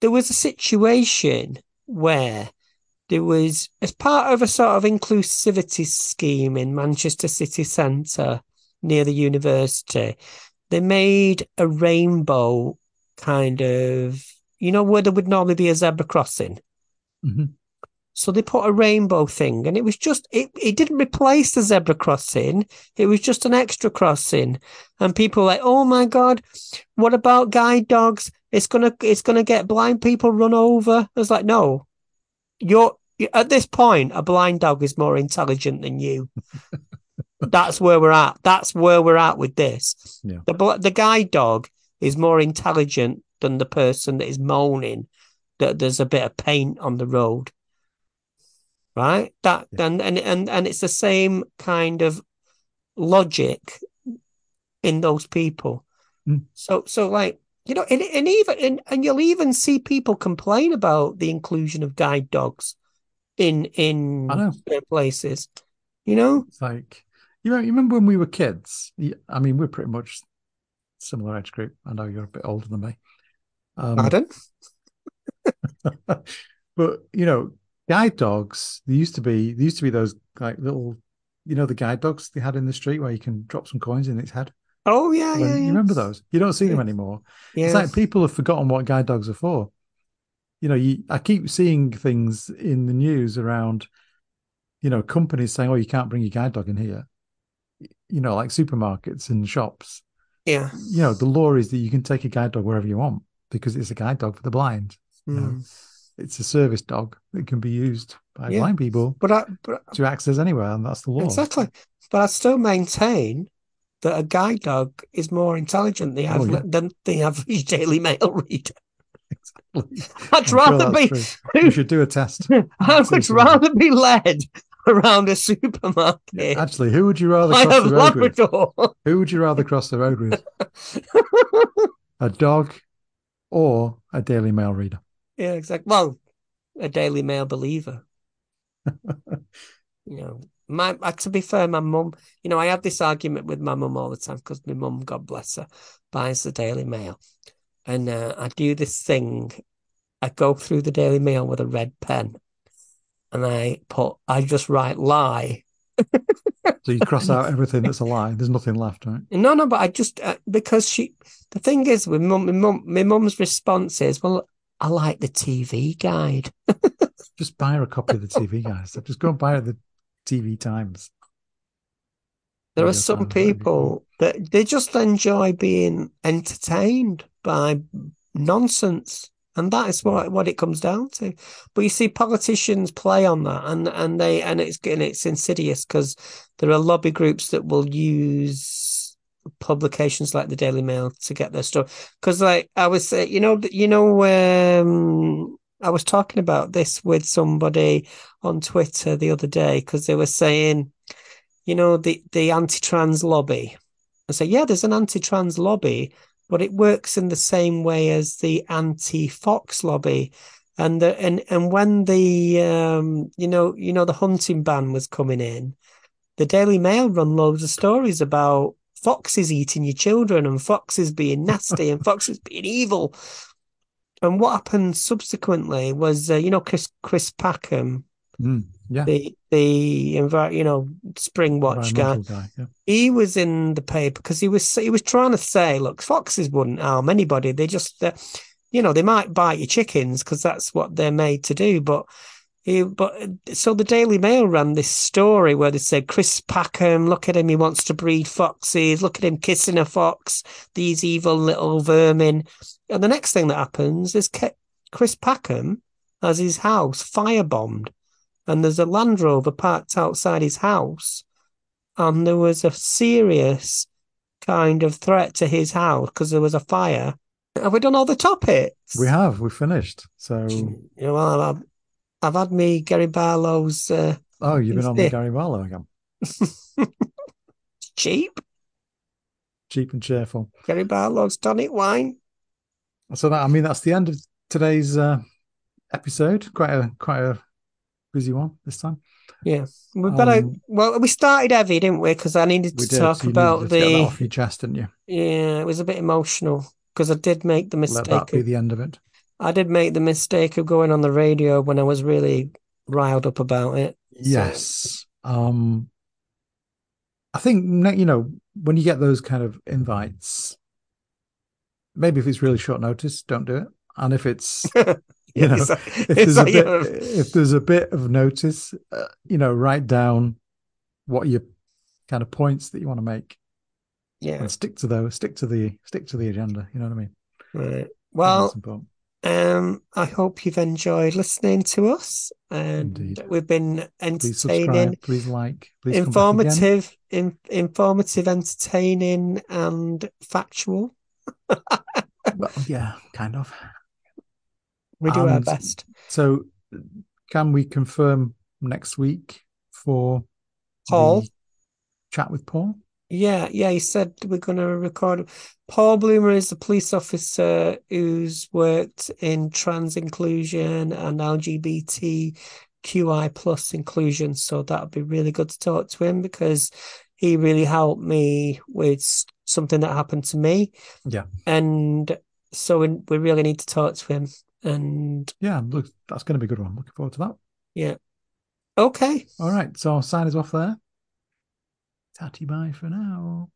There was a situation where there was, as part of a sort of inclusivity scheme in Manchester city centre near the university, they made a rainbow kind of. You know where there would normally be a zebra crossing? Mm-hmm. So they put a rainbow thing, and it was just, it, it didn't replace the zebra crossing. It was just an extra crossing. And people were like, oh my God, what about guide dogs? It's going to, it's going to get blind people run over. I was like, no, you're, at this point, a blind dog is more intelligent than you. That's where we're at. That's where we're at with this. Yeah. The, the guide dog is more intelligent than the person that is moaning that there's a bit of paint on the road, right? That yeah. and, and and and it's the same kind of logic in those people. Mm. So so like you know, and, and even and, and you'll even see people complain about the inclusion of guide dogs in in places. You know, it's like you know, you remember when we were kids? I mean, we're pretty much similar age group. I know you're a bit older than me. Um, Pardon? But you know, guide dogs. There used to be, there used to be those like little, you know, the guide dogs they had in the street where you can drop some coins in its head. Oh yeah, when, yeah. You yeah. remember those? You don't see yeah. them anymore. Yeah. It's like people have forgotten what guide dogs are for. You know, you, I keep seeing things in the news around, you know, companies saying, "Oh, you can't bring your guide dog in here." You know, like supermarkets and shops. Yeah. You know, the law is that you can take a guide dog wherever you want, because it's a guide dog for the blind. Mm. You know, it's a service dog that can be used by yeah. blind people but I, but I, to access anywhere, and that's the law. Exactly. But I still maintain that a guide dog is more intelligent than the, oh, av- yeah. than the average Daily Mail reader. Exactly. I'd I'm rather sure be... You should do a test. I would something. rather be led around a supermarket. Yeah, actually, who would you rather cross I the road Labrador. with? Who would you rather cross the road with? A dog... or a Daily Mail reader. Yeah, exactly. Well, a Daily Mail believer. you know, my to be fair, my mum, you know, I have this argument with my mum all the time because my mum, God bless her, buys the Daily Mail. And uh, I do this thing. I go through the Daily Mail with a red pen and I put, I just write lie. So you cross out everything that's a lie. There's nothing left, right? No, no, but I just, uh, because she, the thing is, with mum, my, mum, my mum's response is, well, I like the T V guide. Just buy her a copy of the T V guide. So just go and buy her the T V Times. There are some people that they just enjoy being entertained by nonsense. And that is what, what it comes down to. But you see politicians play on that, and, and they and it's and it's insidious, because there are lobby groups that will use publications like the Daily Mail to get their stuff. Because like I was saying, you know, you know, um, I was talking about this with somebody on Twitter the other day, because they were saying, you know, the, the anti-trans lobby. I say, yeah, there's an anti-trans lobby, but it works in the same way as the anti-fox lobby. And the, and and when the um, you know you know the hunting ban was coming in, the Daily Mail run loads of stories about foxes eating your children and foxes being nasty and foxes being evil. And what happened subsequently was, uh, you know, Chris Chris Packham. Mm. Yeah, the the you know Springwatch guy, guy yeah. He was in the paper because he was he was trying to say, look, foxes wouldn't harm anybody. They just, uh, you know, they might bite your chickens because that's what they're made to do. But he, but so the Daily Mail ran this story where they said, Chris Packham, look at him, he wants to breed foxes. Look at him kissing a fox. These evil little vermin. And the next thing that happens is Chris Packham has his house firebombed. And there's a Land Rover parked outside his house, and there was a serious kind of threat to his house because there was a fire. Have we done all the topics? We have. We finished. So, you know, well, I've, I've had me Gary Barlow's. Uh, oh, you've been on the Gary Barlow again. Cheap, cheap and cheerful. Gary Barlow's tonic wine. So that I mean, that's the end of today's uh, episode. Quite a quite a. busy one this time. Yeah, we better. Um, well, we started heavy, didn't we? Because I needed to did, talk so about the. You needed to get that off your chest, didn't you? Yeah, it was a bit emotional because I did make the mistake. Let that be of, the end of it. I did make the mistake of going on the radio when I was really riled up about it. Yes, so. um, I think you know when you get those kind of invites, maybe if it's really short notice, don't do it, and if it's. You know, that, if, there's bit, your... if there's a bit of notice, uh, you know, write down what your kind of points that you want to make. Yeah, and stick to those. Stick to the stick to the agenda. You know what I mean? Right. Well, um, I hope you've enjoyed listening to us, and Indeed. We've been entertaining. Please, please like. Please informative, in, informative, entertaining, and factual. Well, yeah, kind of. We do and our best. So, can we confirm next week for Paul? Chat with Paul? Yeah, yeah. He said we're going to record. Paul Bloomer is a police officer who's worked in trans inclusion and L G B T Q I plus inclusion. So that would be really good to talk to him because he really helped me with something that happened to me. Yeah, and so we, we really need to talk to him. And yeah, look, that's going to be a good one. Looking forward to that. Yeah. Okay. All right. So I'll sign us off there. Tatty bye for now.